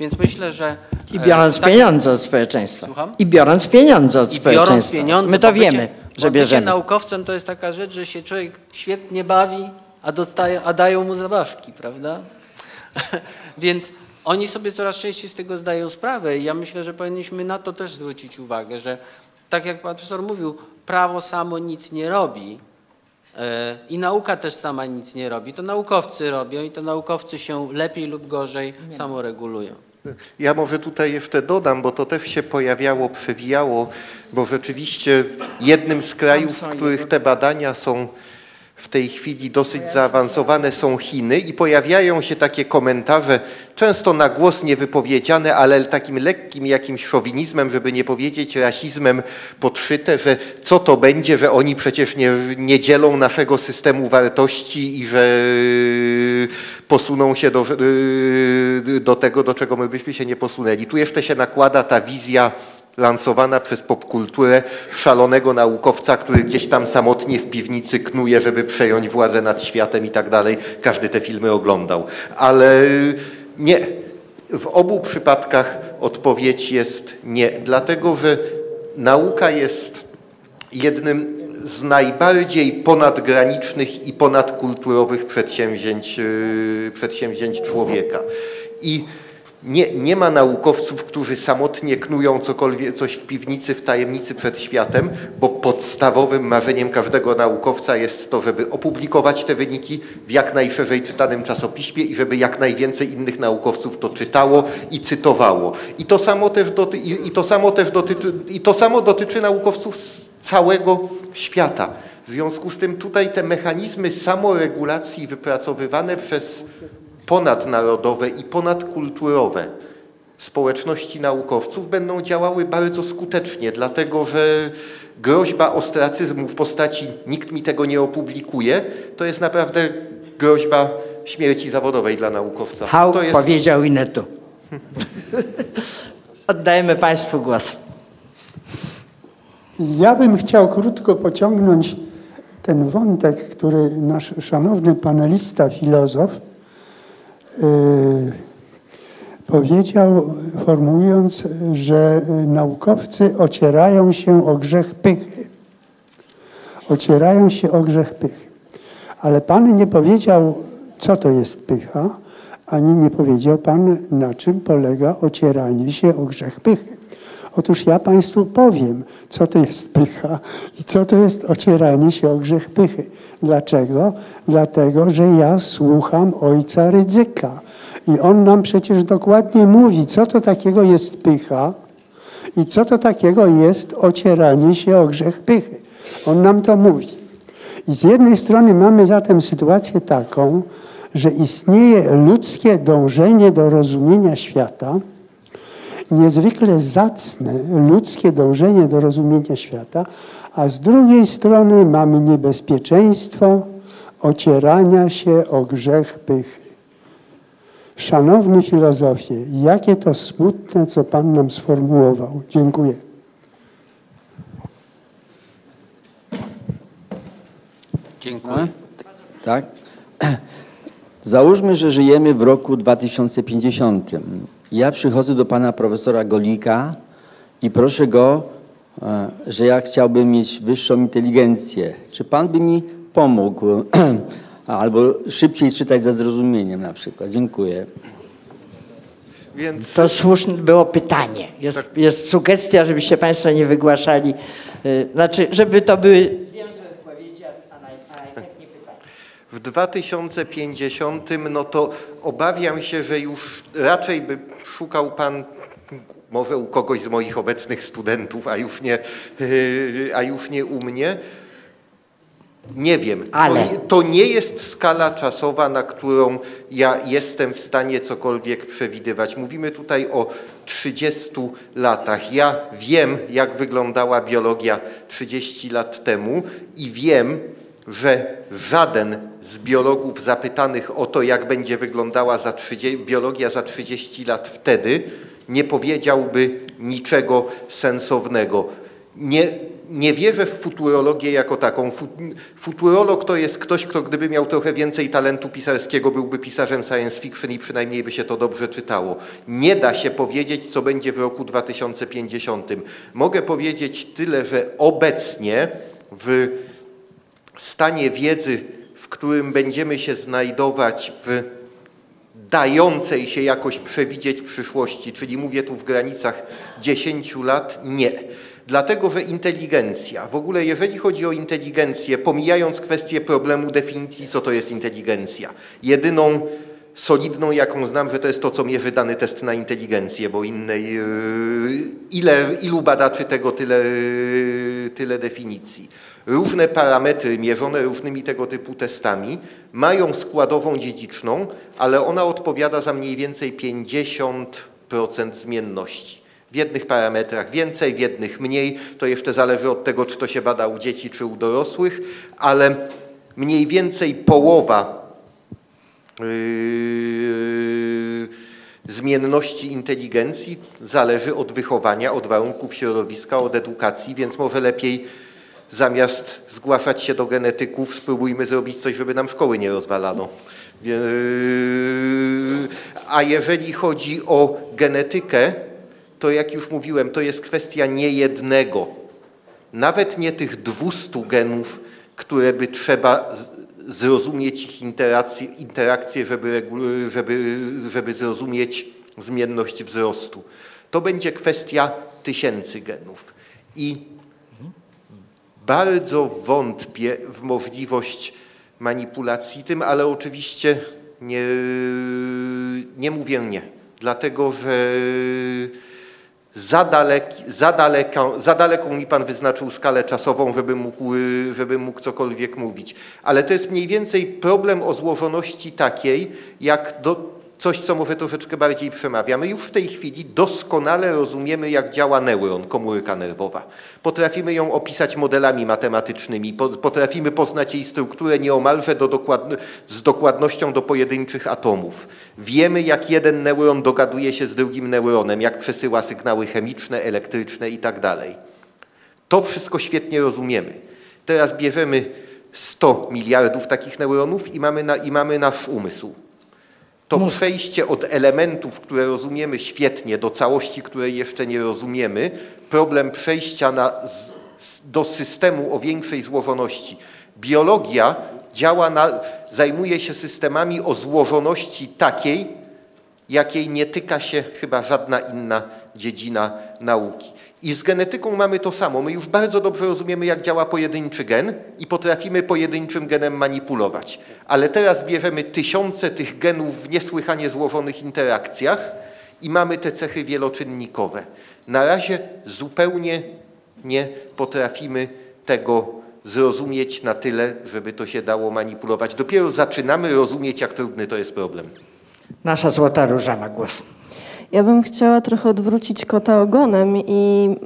Więc myślę, że... I biorąc pieniądze od społeczeństwa. Słucham? I biorąc pieniądze od społeczeństwa. My to wiemy, że bierzemy. Bycie naukowcem to jest taka rzecz, że się człowiek świetnie bawi, a dają mu zabawki, prawda? Więc oni sobie coraz częściej z tego zdają sprawę i ja myślę, że powinniśmy na to też zwrócić uwagę, że tak jak pan profesor mówił, prawo samo nic nie robi i nauka też sama nic nie robi. To naukowcy robią i to naukowcy się lepiej lub gorzej samoregulują. Ja może tutaj jeszcze dodam, bo to też się pojawiało, przewijało, bo rzeczywiście jednym z krajów, w których te badania są w tej chwili dosyć zaawansowane, są Chiny i pojawiają się takie komentarze, często na głos niewypowiedziane, ale takim lekkim jakimś szowinizmem, żeby nie powiedzieć rasizmem podszyte, że co to będzie, że oni przecież nie dzielą naszego systemu wartości i że posuną się do tego, do czego my byśmy się nie posunęli. Tu jeszcze się nakłada ta wizja lansowana przez popkulturę szalonego naukowca, który gdzieś tam samotnie w piwnicy knuje, żeby przejąć władzę nad światem i tak dalej. Każdy te filmy oglądał. Ale nie. W obu przypadkach odpowiedź jest nie. Dlatego, że nauka jest jednym z najbardziej ponadgranicznych i ponadkulturowych przedsięwzięć człowieka. I Nie ma naukowców, którzy samotnie knują coś w piwnicy, w tajemnicy przed światem, bo podstawowym marzeniem każdego naukowca jest to, żeby opublikować te wyniki w jak najszerzej czytanym czasopiśmie i żeby jak najwięcej innych naukowców to czytało i cytowało. I to samo dotyczy naukowców z całego świata. W związku z tym tutaj te mechanizmy samoregulacji wypracowywane przez ponadnarodowe i ponadkulturowe społeczności naukowców będą działały bardzo skutecznie, dlatego że groźba ostracyzmu w postaci nikt mi tego nie opublikuje, to jest naprawdę groźba śmierci zawodowej dla naukowca. Hał to jest... powiedział Inetu. Oddajemy Państwu głos. Ja bym chciał krótko pociągnąć ten wątek, który nasz szanowny panelista, filozof, powiedział, formułując, że naukowcy ocierają się o grzech pychy. Ocierają się o grzech pychy. Ale Pan nie powiedział, co to jest pycha, ani nie powiedział Pan, na czym polega ocieranie się o grzech pychy. Otóż ja Państwu powiem, co to jest pycha i co to jest ocieranie się o grzech pychy. Dlaczego? Dlatego, że ja słucham ojca Rydzyka i on nam przecież dokładnie mówi, co to takiego jest pycha i co to takiego jest ocieranie się o grzech pychy. On nam to mówi. I z jednej strony mamy zatem sytuację taką, że istnieje ludzkie dążenie do rozumienia świata, niezwykle zacne ludzkie dążenie do rozumienia świata, a z drugiej strony mamy niebezpieczeństwo ocierania się o grzech pychy. Szanowny filozofie, jakie to smutne, co Pan nam sformułował. Dziękuję. Dziękuję. Tak. Załóżmy, że żyjemy w roku 2050. Ja przychodzę do pana profesora Golika i proszę go, że ja chciałbym mieć wyższą inteligencję. Czy pan by mi pomógł albo szybciej czytać ze zrozumieniem na przykład? Dziękuję. Więc... To słuszne było pytanie. Jest sugestia, żebyście państwo nie wygłaszali. Znaczy, żeby to były... W 2050, no to obawiam się, że już raczej by szukał pan może u kogoś z moich obecnych studentów, a już nie u mnie. Nie wiem. Ale to nie jest skala czasowa, na którą ja jestem w stanie cokolwiek przewidywać. Mówimy tutaj o 30 latach. Ja wiem, jak wyglądała biologia 30 lat temu i wiem, że żaden z biologów zapytanych o to, jak będzie wyglądała biologia za 30 lat wtedy, nie powiedziałby niczego sensownego. Nie wierzę w futurologię jako taką. Futurolog to jest ktoś, kto gdyby miał trochę więcej talentu pisarskiego, byłby pisarzem science fiction i przynajmniej by się to dobrze czytało. Nie da się powiedzieć, co będzie w roku 2050. Mogę powiedzieć tyle, że obecnie w stanie wiedzy, w którym będziemy się znajdować w dającej się jakoś przewidzieć przyszłości, czyli mówię tu w granicach 10 lat, nie. Dlatego, że inteligencja, w ogóle jeżeli chodzi o inteligencję, pomijając kwestię problemu definicji, co to jest inteligencja, jedyną solidną, jaką znam, że to jest to, co mierzy dany test na inteligencję, bo innej, ilu badaczy tego, tyle definicji. Różne parametry mierzone różnymi tego typu testami mają składową dziedziczną, ale ona odpowiada za mniej więcej 50% zmienności. W jednych parametrach więcej, w jednych mniej. To jeszcze zależy od tego, czy to się bada u dzieci, czy u dorosłych, ale mniej więcej połowa zmienności inteligencji zależy od wychowania, od warunków środowiska, od edukacji, więc może lepiej zamiast zgłaszać się do genetyków, spróbujmy zrobić coś, żeby nam szkoły nie rozwalano. A jeżeli chodzi o genetykę, to jak już mówiłem, to jest kwestia nie jednego, nawet nie tych 200 genów, które by trzeba zrozumieć ich interakcję, żeby zrozumieć zmienność wzrostu. To będzie kwestia tysięcy genów i bardzo wątpię w możliwość manipulacji tym, ale oczywiście nie mówię nie, dlatego że za daleką mi Pan wyznaczył skalę czasową, żebym mógł cokolwiek mówić. Ale to jest mniej więcej problem o złożoności takiej, jak coś, co może troszeczkę bardziej przemawia. My już w tej chwili doskonale rozumiemy, jak działa neuron, komórka nerwowa. Potrafimy ją opisać modelami matematycznymi, potrafimy poznać jej strukturę nieomalże z dokładnością do pojedynczych atomów. Wiemy, jak jeden neuron dogaduje się z drugim neuronem, jak przesyła sygnały chemiczne, elektryczne itd. To wszystko świetnie rozumiemy. Teraz bierzemy 100 miliardów takich neuronów i mamy nasz umysł. To przejście od elementów, które rozumiemy świetnie, do całości, której jeszcze nie rozumiemy, problem przejścia do systemu o większej złożoności. Biologia zajmuje się systemami o złożoności takiej, jakiej nie tyka się chyba żadna inna dziedzina nauki. I z genetyką mamy to samo. My już bardzo dobrze rozumiemy, jak działa pojedynczy gen i potrafimy pojedynczym genem manipulować. Ale teraz bierzemy tysiące tych genów w niesłychanie złożonych interakcjach i mamy te cechy wieloczynnikowe. Na razie zupełnie nie potrafimy tego zrozumieć na tyle, żeby to się dało manipulować. Dopiero zaczynamy rozumieć, jak trudny to jest problem. Nasza złota róża ma głos. Ja bym chciała trochę odwrócić kota ogonem,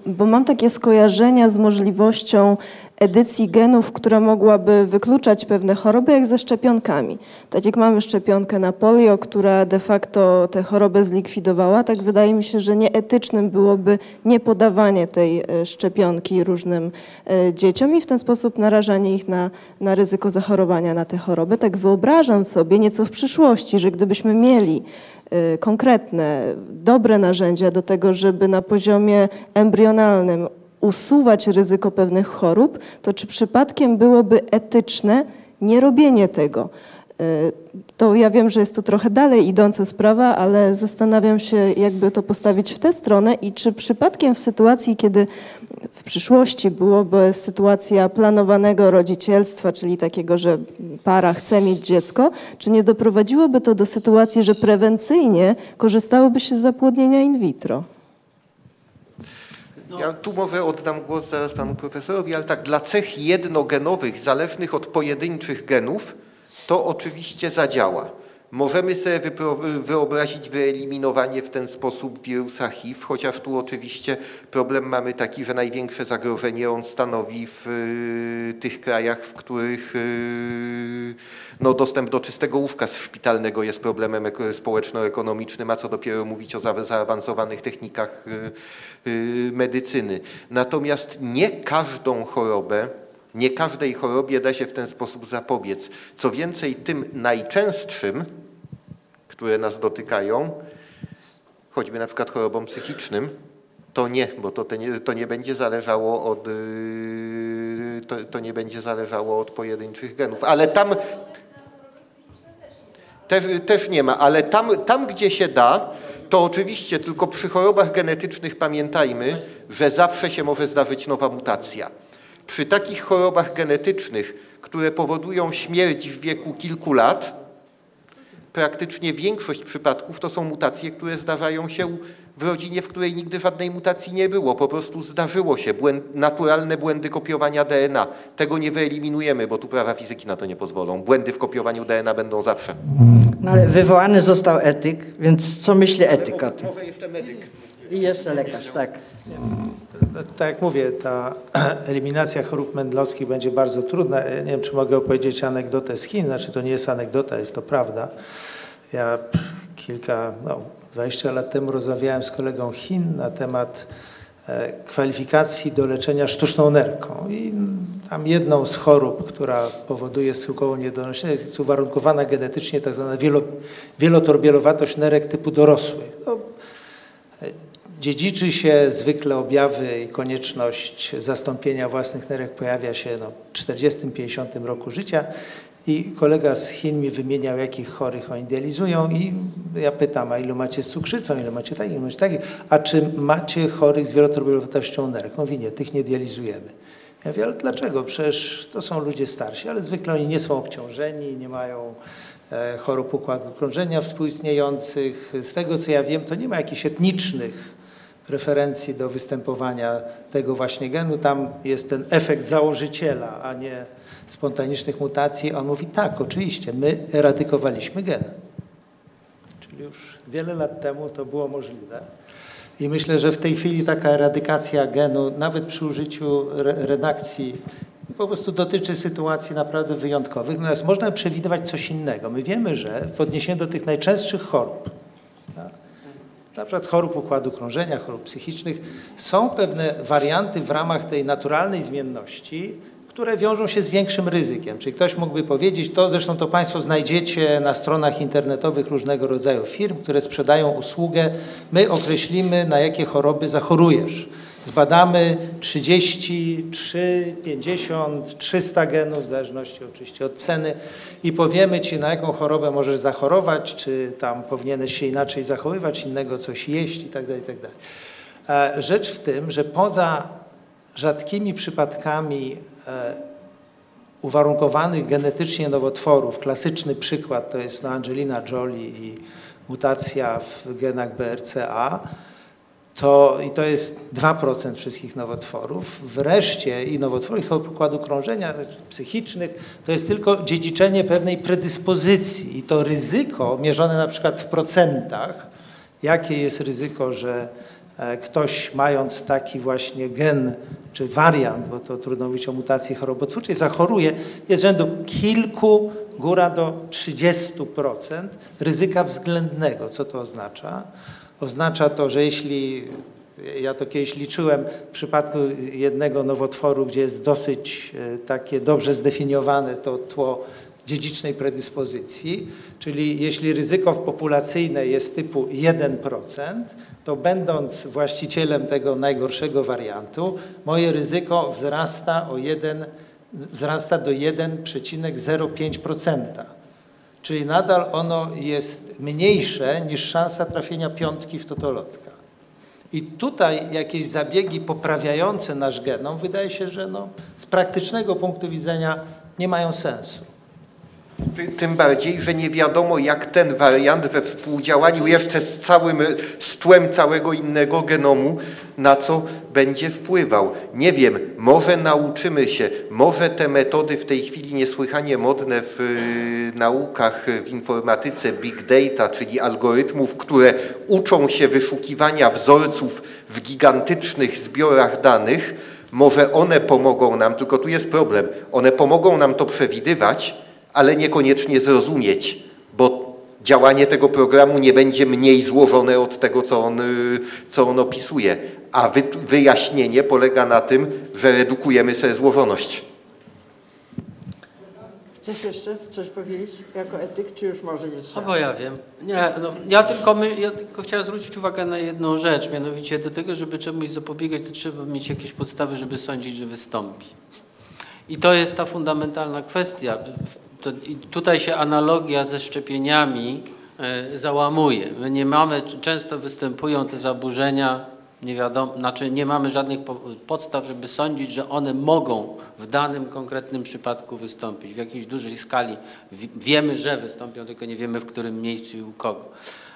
bo mam takie skojarzenia z możliwością edycji genów, która mogłaby wykluczać pewne choroby, jak ze szczepionkami. Tak jak mamy szczepionkę na polio, która de facto tę chorobę zlikwidowała, tak wydaje mi się, że nieetycznym byłoby niepodawanie tej szczepionki różnym dzieciom i w ten sposób narażanie ich na ryzyko zachorowania na tę chorobę. Tak wyobrażam sobie nieco w przyszłości, że gdybyśmy mieli konkretne, dobre narzędzia do tego, żeby na poziomie embrionalnym usuwać ryzyko pewnych chorób, to czy przypadkiem byłoby etyczne nierobienie tego? To ja wiem, że jest to trochę dalej idąca sprawa, ale zastanawiam się, jakby to postawić w tę stronę i czy przypadkiem w sytuacji, kiedy w przyszłości byłoby sytuacja planowanego rodzicielstwa, czyli takiego, że para chce mieć dziecko, czy nie doprowadziłoby to do sytuacji, że prewencyjnie korzystałoby się z zapłodnienia in vitro? Ja tu może oddam głos zaraz panu profesorowi, ale tak, dla cech jednogenowych, zależnych od pojedynczych genów, to oczywiście zadziała. Możemy sobie wyobrazić wyeliminowanie w ten sposób wirusa HIV, chociaż tu oczywiście problem mamy taki, że największe zagrożenie on stanowi w tych krajach, w których dostęp do czystego łóżka szpitalnego jest problemem społeczno-ekonomicznym, a co dopiero mówić o zaawansowanych technikach medycyny. Natomiast nie każdej chorobie da się w ten sposób zapobiec. Co więcej, tym najczęstszym, które nas dotykają, choćby na przykład chorobom psychicznym, to nie, bo to nie będzie zależało od, to nie będzie zależało od pojedynczych genów. Ale tam też nie ma, ale tam gdzie się da, to oczywiście tylko przy chorobach genetycznych pamiętajmy, że zawsze się może zdarzyć nowa mutacja. Przy takich chorobach genetycznych, które powodują śmierć w wieku kilku lat, praktycznie większość przypadków to są mutacje, które zdarzają się w rodzinie, w której nigdy żadnej mutacji nie było. Po prostu zdarzyło się naturalne błędy kopiowania DNA. Tego nie wyeliminujemy, bo tu prawa fizyki na to nie pozwolą. Błędy w kopiowaniu DNA będą zawsze. No ale wywołany został etyk, więc co myśli etyk o tym? Może jeszcze medyk. I jeszcze lekarz, tak. Tak jak mówię, ta eliminacja chorób mendlowskich będzie bardzo trudna. Ja nie wiem, czy mogę opowiedzieć anegdotę z Chin. Znaczy, to nie jest anegdota, jest to prawda. Ja 20 lat temu rozmawiałem z kolegą Chin na temat kwalifikacji do leczenia sztuczną nerką. I tam jedną z chorób, która powoduje skokową niedolność, jest uwarunkowana genetycznie tak zwana wielotorbielowatość nerek typu dorosłych. Dziedziczy się zwykle objawy i konieczność zastąpienia własnych nerek pojawia się w 40-50 roku życia I kolega z Chin mi wymieniał, jakich chorych oni dializują i ja pytam, a ilu macie z cukrzycą, ilu macie takich, ilu macie takich, a czy macie chorych z wieloturbulentnością nerek? Mówi, nie, tych nie dializujemy. Ja mówię, ale dlaczego? Przecież to są ludzie starsi, ale zwykle oni nie są obciążeni, nie mają chorób układu krążenia współistniejących. Z tego, co ja wiem, to nie ma jakichś etnicznych preferencji do występowania tego właśnie genu. Tam jest ten efekt założyciela, a nie spontanicznych mutacji. On mówi, tak, oczywiście, my eradykowaliśmy gen. Czyli już wiele lat temu to było możliwe. I myślę, że w tej chwili taka eradykacja genu, nawet przy użyciu redakcji, po prostu dotyczy sytuacji naprawdę wyjątkowych. Natomiast można przewidywać coś innego. My wiemy, że w odniesieniu do tych najczęstszych chorób, na przykład chorób układu krążenia, chorób psychicznych, są pewne warianty w ramach tej naturalnej zmienności, które wiążą się z większym ryzykiem. Czyli ktoś mógłby powiedzieć, to zresztą to Państwo znajdziecie na stronach internetowych różnego rodzaju firm, które sprzedają usługę. My określimy, na jakie choroby zachorujesz. Zbadamy 33, 50, 300 genów, w zależności oczywiście od ceny i powiemy Ci, na jaką chorobę możesz zachorować, czy tam powinieneś się inaczej zachowywać, innego coś jeść itd., itd. Rzecz w tym, że poza rzadkimi przypadkami uwarunkowanych genetycznie nowotworów, klasyczny przykład to jest Angelina Jolie i mutacja w genach BRCA, to jest 2% wszystkich nowotworów. Wreszcie i nowotworów układu krążenia psychicznych, to jest tylko dziedziczenie pewnej predyspozycji i to ryzyko mierzone na przykład w procentach, jakie jest ryzyko, że ktoś mając taki właśnie gen czy wariant, bo to trudno mówić o mutacji chorobotwórczej, zachoruje, jest rzędu kilku, góra do 30% ryzyka względnego. Co to oznacza? Oznacza to, że jeśli, ja to kiedyś liczyłem, w przypadku jednego nowotworu, gdzie jest dosyć takie dobrze zdefiniowane to tło dziedzicznej predyspozycji, czyli jeśli ryzyko populacyjne jest typu 1%, to będąc właścicielem tego najgorszego wariantu, moje ryzyko wzrasta do 1,05%. Czyli nadal ono jest mniejsze niż szansa trafienia piątki w totolotka. I tutaj jakieś zabiegi poprawiające nasz genom wydaje się, że z praktycznego punktu widzenia nie mają sensu. Tym bardziej, że nie wiadomo, jak ten wariant we współdziałaniu jeszcze z tłem całego innego genomu, na co będzie wpływał. Nie wiem, może nauczymy się, może te metody w tej chwili niesłychanie modne w naukach, w informatyce big data, czyli algorytmów, które uczą się wyszukiwania wzorców w gigantycznych zbiorach danych, może one pomogą nam, tylko tu jest problem, one pomogą nam to przewidywać, ale niekoniecznie zrozumieć, bo działanie tego programu nie będzie mniej złożone od tego, co on opisuje. A wyjaśnienie polega na tym, że redukujemy sobie złożoność. Chcesz jeszcze coś powiedzieć jako etyk, czy już może nie trzeba? Bo ja wiem. Nie, ja tylko chciałem zwrócić uwagę na jedną rzecz, mianowicie do tego, żeby czemuś zapobiegać, to trzeba mieć jakieś podstawy, żeby sądzić, że wystąpi. I to jest ta fundamentalna kwestia. Tutaj się analogia ze szczepieniami załamuje. My nie mamy, często występują te zaburzenia, nie wiadomo, znaczy nie mamy żadnych podstaw, żeby sądzić, że one mogą w danym konkretnym przypadku wystąpić. W jakiejś dużej skali wiemy, że wystąpią, tylko nie wiemy, w którym miejscu i u kogo.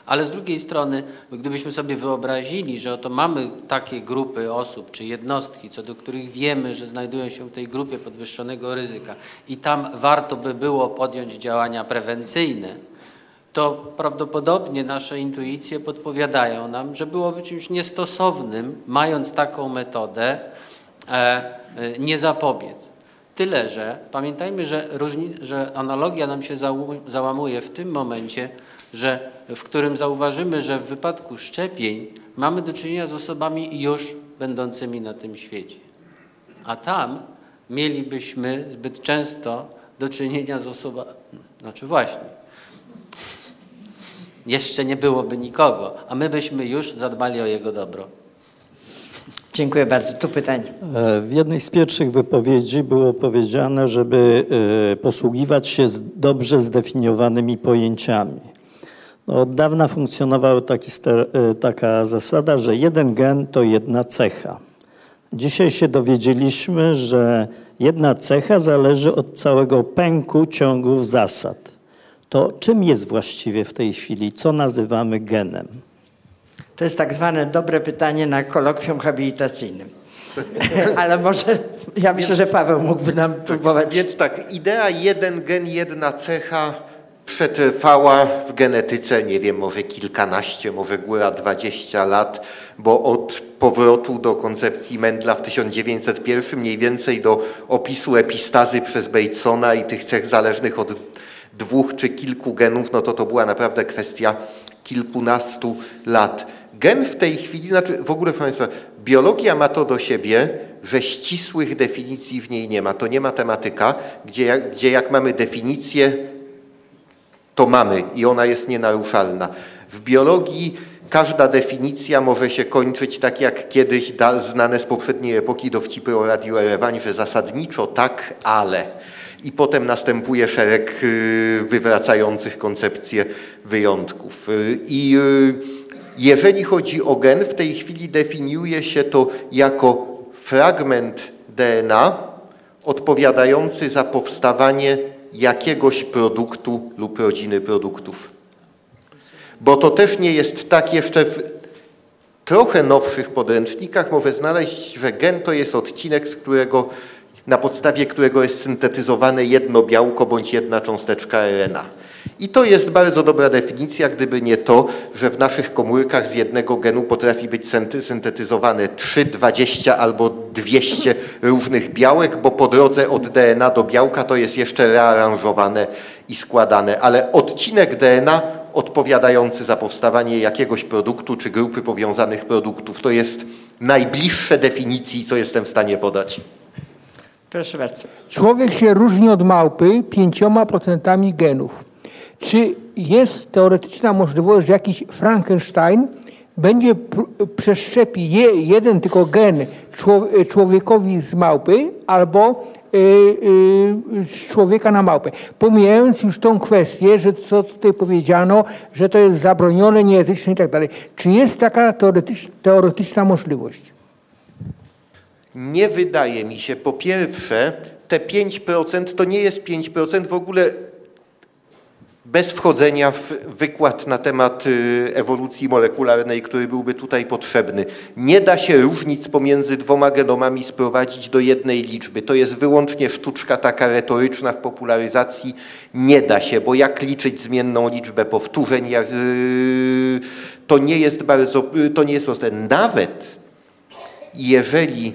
Ale z drugiej strony, gdybyśmy sobie wyobrazili, że oto mamy takie grupy osób czy jednostki, co do których wiemy, że znajdują się w tej grupie podwyższonego ryzyka i tam warto by było podjąć działania prewencyjne, to prawdopodobnie nasze intuicje podpowiadają nam, że byłoby czymś niestosownym, mając taką metodę, nie zapobiec. Tyle, że pamiętajmy, że analogia nam się załamuje w tym momencie, w którym zauważymy, że w wypadku szczepień mamy do czynienia z osobami już będącymi na tym świecie. A tam mielibyśmy zbyt często do czynienia z osobami, znaczy właśnie, jeszcze nie byłoby nikogo, a my byśmy już zadbali o jego dobro. Dziękuję bardzo. Tu pytanie. W jednej z pierwszych wypowiedzi było powiedziane, żeby posługiwać się dobrze zdefiniowanymi pojęciami. No, od dawna funkcjonowała taka zasada, że jeden gen to jedna cecha. Dzisiaj się dowiedzieliśmy, że jedna cecha zależy od całego pęku ciągów zasad. To czym jest właściwie w tej chwili? Co nazywamy genem? To jest tak zwane dobre pytanie na kolokwium habilitacyjnym. Ale może, ja myślę, że Paweł mógłby nam próbować. Więc tak, idea jeden gen, jedna cecha przetrwała w genetyce, nie wiem, może kilkanaście, może góra 20 lat, bo od powrotu do koncepcji Mendla w 1901 mniej więcej do opisu epistazy przez Batesona i tych cech zależnych od dwóch czy kilku genów, no to była naprawdę kwestia kilkunastu lat. Gen w tej chwili, znaczy w ogóle, proszę Państwa, biologia ma to do siebie, że ścisłych definicji w niej nie ma. To nie matematyka, gdzie jak mamy definicję, to mamy i ona jest nienaruszalna. W biologii każda definicja może się kończyć tak jak kiedyś znane z poprzedniej epoki dowcipy o Radiu Erewań, że zasadniczo tak, ale... I potem następuje szereg wywracających koncepcję wyjątków. I jeżeli chodzi o gen, w tej chwili definiuje się to jako fragment DNA odpowiadający za powstawanie jakiegoś produktu lub rodziny produktów. Bo to też nie jest tak, jeszcze w trochę nowszych podręcznikach może znaleźć, że gen to jest odcinek, na podstawie którego jest syntetyzowane jedno białko bądź jedna cząsteczka RNA. I to jest bardzo dobra definicja, gdyby nie to, że w naszych komórkach z jednego genu potrafi być syntetyzowane 3, 20 albo 200 różnych białek, bo po drodze od DNA do białka to jest jeszcze rearanżowane i składane. Ale odcinek DNA odpowiadający za powstawanie jakiegoś produktu czy grupy powiązanych produktów to jest najbliższe definicji, co jestem w stanie podać. Proszę bardzo. Człowiek się różni od małpy 5% genów. Czy jest teoretyczna możliwość, że jakiś Frankenstein będzie przeszczepi jeden tylko gen człowiekowi z małpy albo z człowieka na małpę? Pomijając już tą kwestię, że co tutaj powiedziano, że to jest zabronione, nieetyczne i tak dalej. Czy jest taka teoretyczna możliwość? Nie wydaje mi się. Po pierwsze, te 5% to nie jest 5%. W ogóle bez wchodzenia w wykład na temat ewolucji molekularnej, który byłby tutaj potrzebny. Nie da się różnic pomiędzy dwoma genomami sprowadzić do jednej liczby. To jest wyłącznie sztuczka taka retoryczna w popularyzacji. Nie da się, bo jak liczyć zmienną liczbę powtórzeń, to nie jest proste. Nawet jeżeli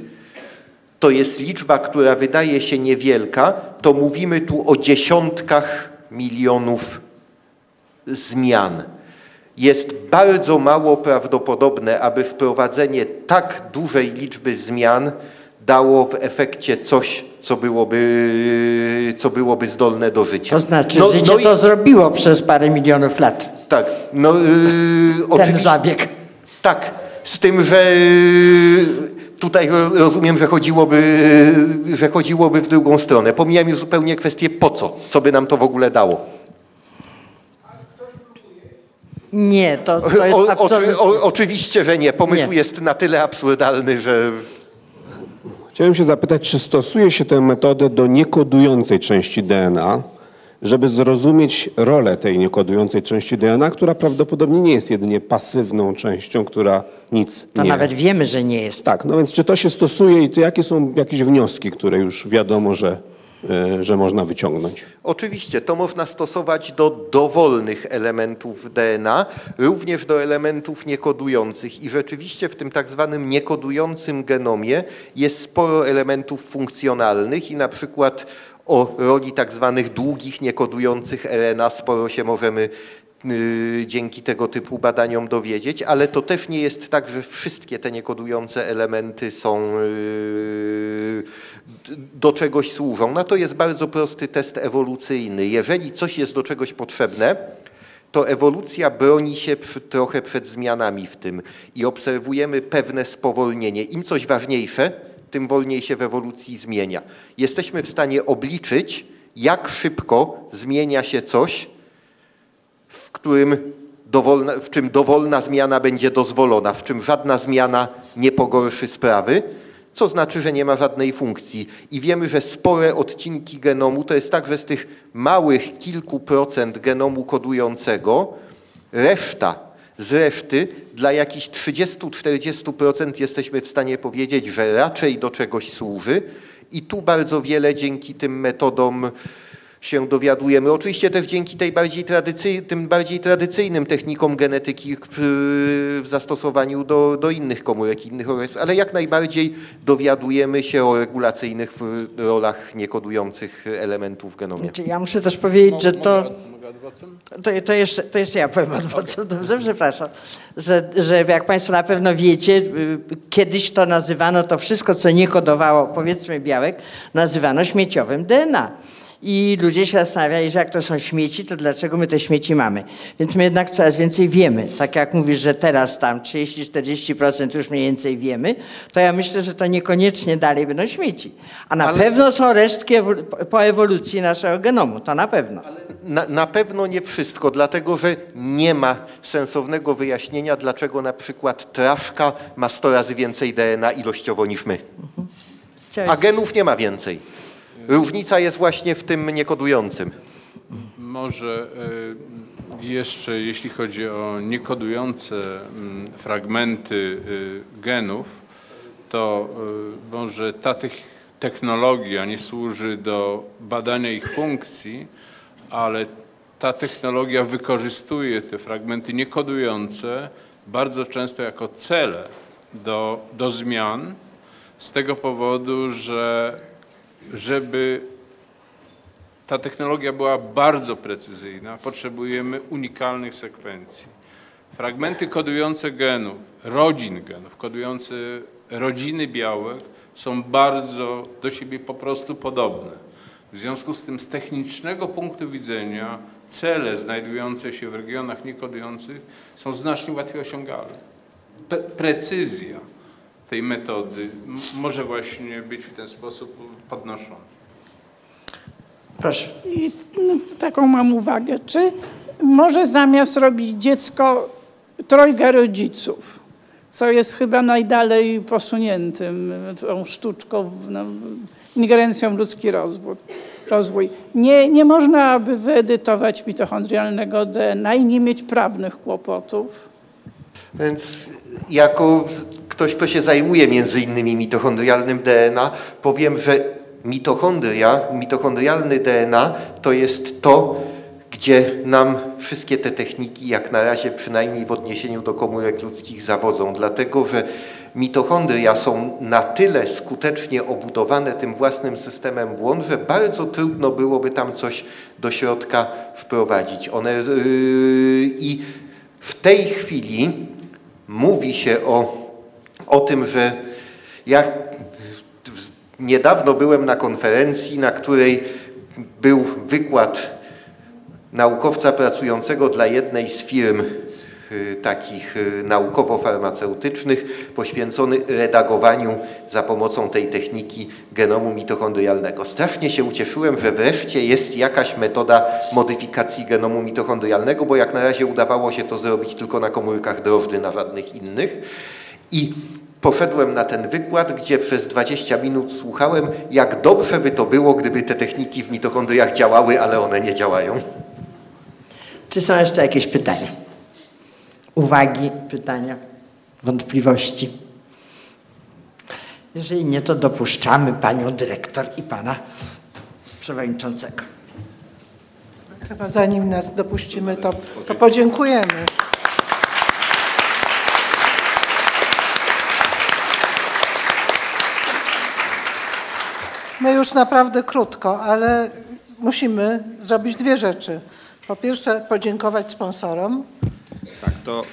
to jest liczba, która wydaje się niewielka, to mówimy tu o dziesiątkach milionów zmian. Jest bardzo mało prawdopodobne, aby wprowadzenie tak dużej liczby zmian dało w efekcie coś, co byłoby zdolne do życia. To znaczy, życie to zrobiło przez parę milionów lat. Tak. Ten zabieg. Tak. Z tym, że tutaj rozumiem, że chodziłoby w drugą stronę. Pomijam już zupełnie kwestię po co, co by nam to w ogóle dało. Nie, to jest absurdalne. Oczywiście, że nie. Pomysł jest na tyle absurdalny, że... Chciałem się zapytać, czy stosuje się tę metodę do niekodującej części DNA, żeby zrozumieć rolę tej niekodującej części DNA, która prawdopodobnie nie jest jedynie pasywną częścią, która nic nie... Nawet wiemy, że nie jest. Tak, no więc czy to się stosuje i to jakie są jakieś wnioski, które już wiadomo, że można wyciągnąć? Oczywiście, to można stosować do dowolnych elementów DNA, również do elementów niekodujących i rzeczywiście w tym tak zwanym niekodującym genomie jest sporo elementów funkcjonalnych i na przykład o roli tak zwanych długich, niekodujących RNA sporo się możemy dzięki tego typu badaniom dowiedzieć, ale to też nie jest tak, że wszystkie te niekodujące elementy do czegoś służą. Na to jest bardzo prosty test ewolucyjny. Jeżeli coś jest do czegoś potrzebne, to ewolucja broni się trochę przed zmianami w tym i obserwujemy pewne spowolnienie. Im coś ważniejsze, tym wolniej się w ewolucji zmienia. Jesteśmy w stanie obliczyć, jak szybko zmienia się coś, w czym dowolna zmiana będzie dozwolona, w czym żadna zmiana nie pogorszy sprawy, co znaczy, że nie ma żadnej funkcji. I wiemy, że spore odcinki genomu, to jest tak, że z tych małych kilku procent genomu kodującego, z reszty dla jakichś 30–40% jesteśmy w stanie powiedzieć, że raczej do czegoś służy. I tu bardzo wiele dzięki tym metodom się dowiadujemy. Oczywiście też dzięki tym bardziej tradycyjnym technikom genetyki w zastosowaniu do innych komórek, innych organizmów, ale jak najbardziej dowiadujemy się o regulacyjnych rolach niekodujących elementów genomu. Ja muszę też powiedzieć, że to... To jeszcze ja powiem adwocem, dobrze? Przepraszam. Że jak Państwo na pewno wiecie, kiedyś to nazywano, to wszystko, co nie kodowało, powiedzmy białek, nazywano śmieciowym DNA. I ludzie się zastanawiali, że jak to są śmieci, to dlaczego my te śmieci mamy? Więc my jednak coraz więcej wiemy. Tak jak mówisz, że teraz tam 30–40% już mniej więcej wiemy, to ja myślę, że to niekoniecznie dalej będą śmieci. A na pewno są resztki po ewolucji naszego genomu, to na pewno. Ale na pewno nie wszystko, dlatego że nie ma sensownego wyjaśnienia, dlaczego na przykład traszka ma 100 razy więcej DNA ilościowo niż my. A genów nie ma więcej. Różnica jest właśnie w tym niekodującym. Może jeszcze jeśli chodzi o niekodujące fragmenty genów, to może ta technologia nie służy do badania ich funkcji, ale ta technologia wykorzystuje te fragmenty niekodujące bardzo często jako cele do zmian z tego powodu, że żeby ta technologia była bardzo precyzyjna, potrzebujemy unikalnych sekwencji. Fragmenty kodujące genów, rodzin genów, kodujące rodziny białek są bardzo do siebie po prostu podobne. W związku z tym z technicznego punktu widzenia cele znajdujące się w regionach niekodujących są znacznie łatwiej osiągalne. Precyzja tej metody może właśnie być w ten sposób podnoszona. Proszę. I taką mam uwagę. Czy może zamiast robić dziecko trojga rodziców, co jest chyba najdalej posuniętym tą sztuczką, ingerencją w ludzki rozwój. Nie można by wyedytować mitochondrialnego DNA i nie mieć prawnych kłopotów. Więc jako ktoś, kto się zajmuje między innymi mitochondrialnym DNA, powiem, że mitochondrialny DNA to jest to, gdzie nam wszystkie te techniki, jak na razie przynajmniej w odniesieniu do komórek ludzkich, zawodzą. Dlatego, że mitochondria są na tyle skutecznie obudowane tym własnym systemem błon, że bardzo trudno byłoby tam coś do środka wprowadzić. I w tej chwili mówi się o tym, że ja niedawno byłem na konferencji, na której był wykład naukowca pracującego dla jednej z firm takich naukowo-farmaceutycznych poświęcony redagowaniu za pomocą tej techniki genomu mitochondrialnego. Strasznie się ucieszyłem, że wreszcie jest jakaś metoda modyfikacji genomu mitochondrialnego, bo jak na razie udawało się to zrobić tylko na komórkach drożdży, na żadnych innych. I poszedłem na ten wykład, gdzie przez 20 minut słuchałem, jak dobrze by to było, gdyby te techniki w mitochondriach działały, ale one nie działają. Czy są jeszcze jakieś pytania? Uwagi, pytania, wątpliwości? Jeżeli nie, to dopuszczamy panią dyrektor i pana przewodniczącego. Chyba zanim nas dopuścimy, to podziękujemy. My już naprawdę krótko, ale musimy zrobić dwie rzeczy. Po pierwsze, podziękować sponsorom. Tak, to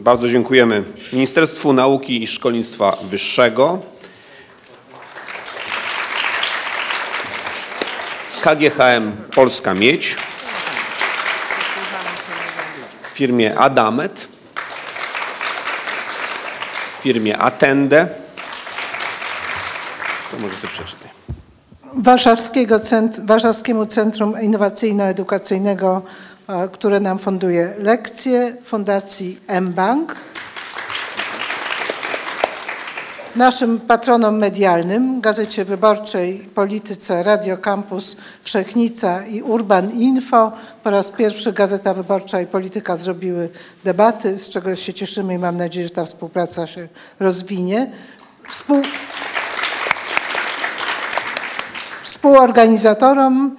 bardzo dziękujemy Ministerstwu Nauki i Szkolnictwa Wyższego, KGHM Polska Miedź, firmie Adamet, firmie Atende, to może to przeczytaj. Warszawskiemu Centrum Innowacyjno-Edukacyjnego, które nam funduje lekcje, Fundacji mBank, naszym patronom medialnym, Gazecie Wyborczej, Polityce, Radio Campus, Wszechnica i Urban Info. Po raz pierwszy Gazeta Wyborcza i Polityka zrobiły debaty, z czego się cieszymy i mam nadzieję, że ta współpraca się rozwinie. Współorganizatorom,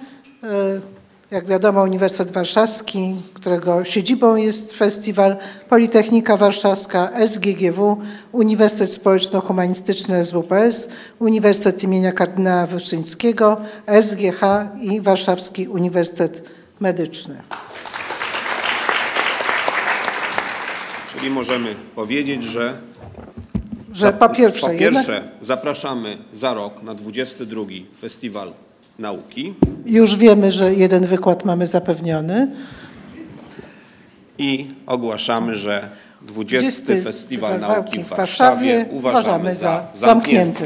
jak wiadomo, Uniwersytet Warszawski, którego siedzibą jest festiwal, Politechnika Warszawska, SGGW, Uniwersytet Społeczno-Humanistyczny SWPS, Uniwersytet im. Kardynała Wyszyńskiego, SGH i Warszawski Uniwersytet Medyczny. Czyli możemy powiedzieć, że po pierwsze zapraszamy za rok na 22. Festiwal Nauki. Już wiemy, że jeden wykład mamy zapewniony. I ogłaszamy, że 20. Festiwal Nauki w Warszawie uważamy za zamknięty.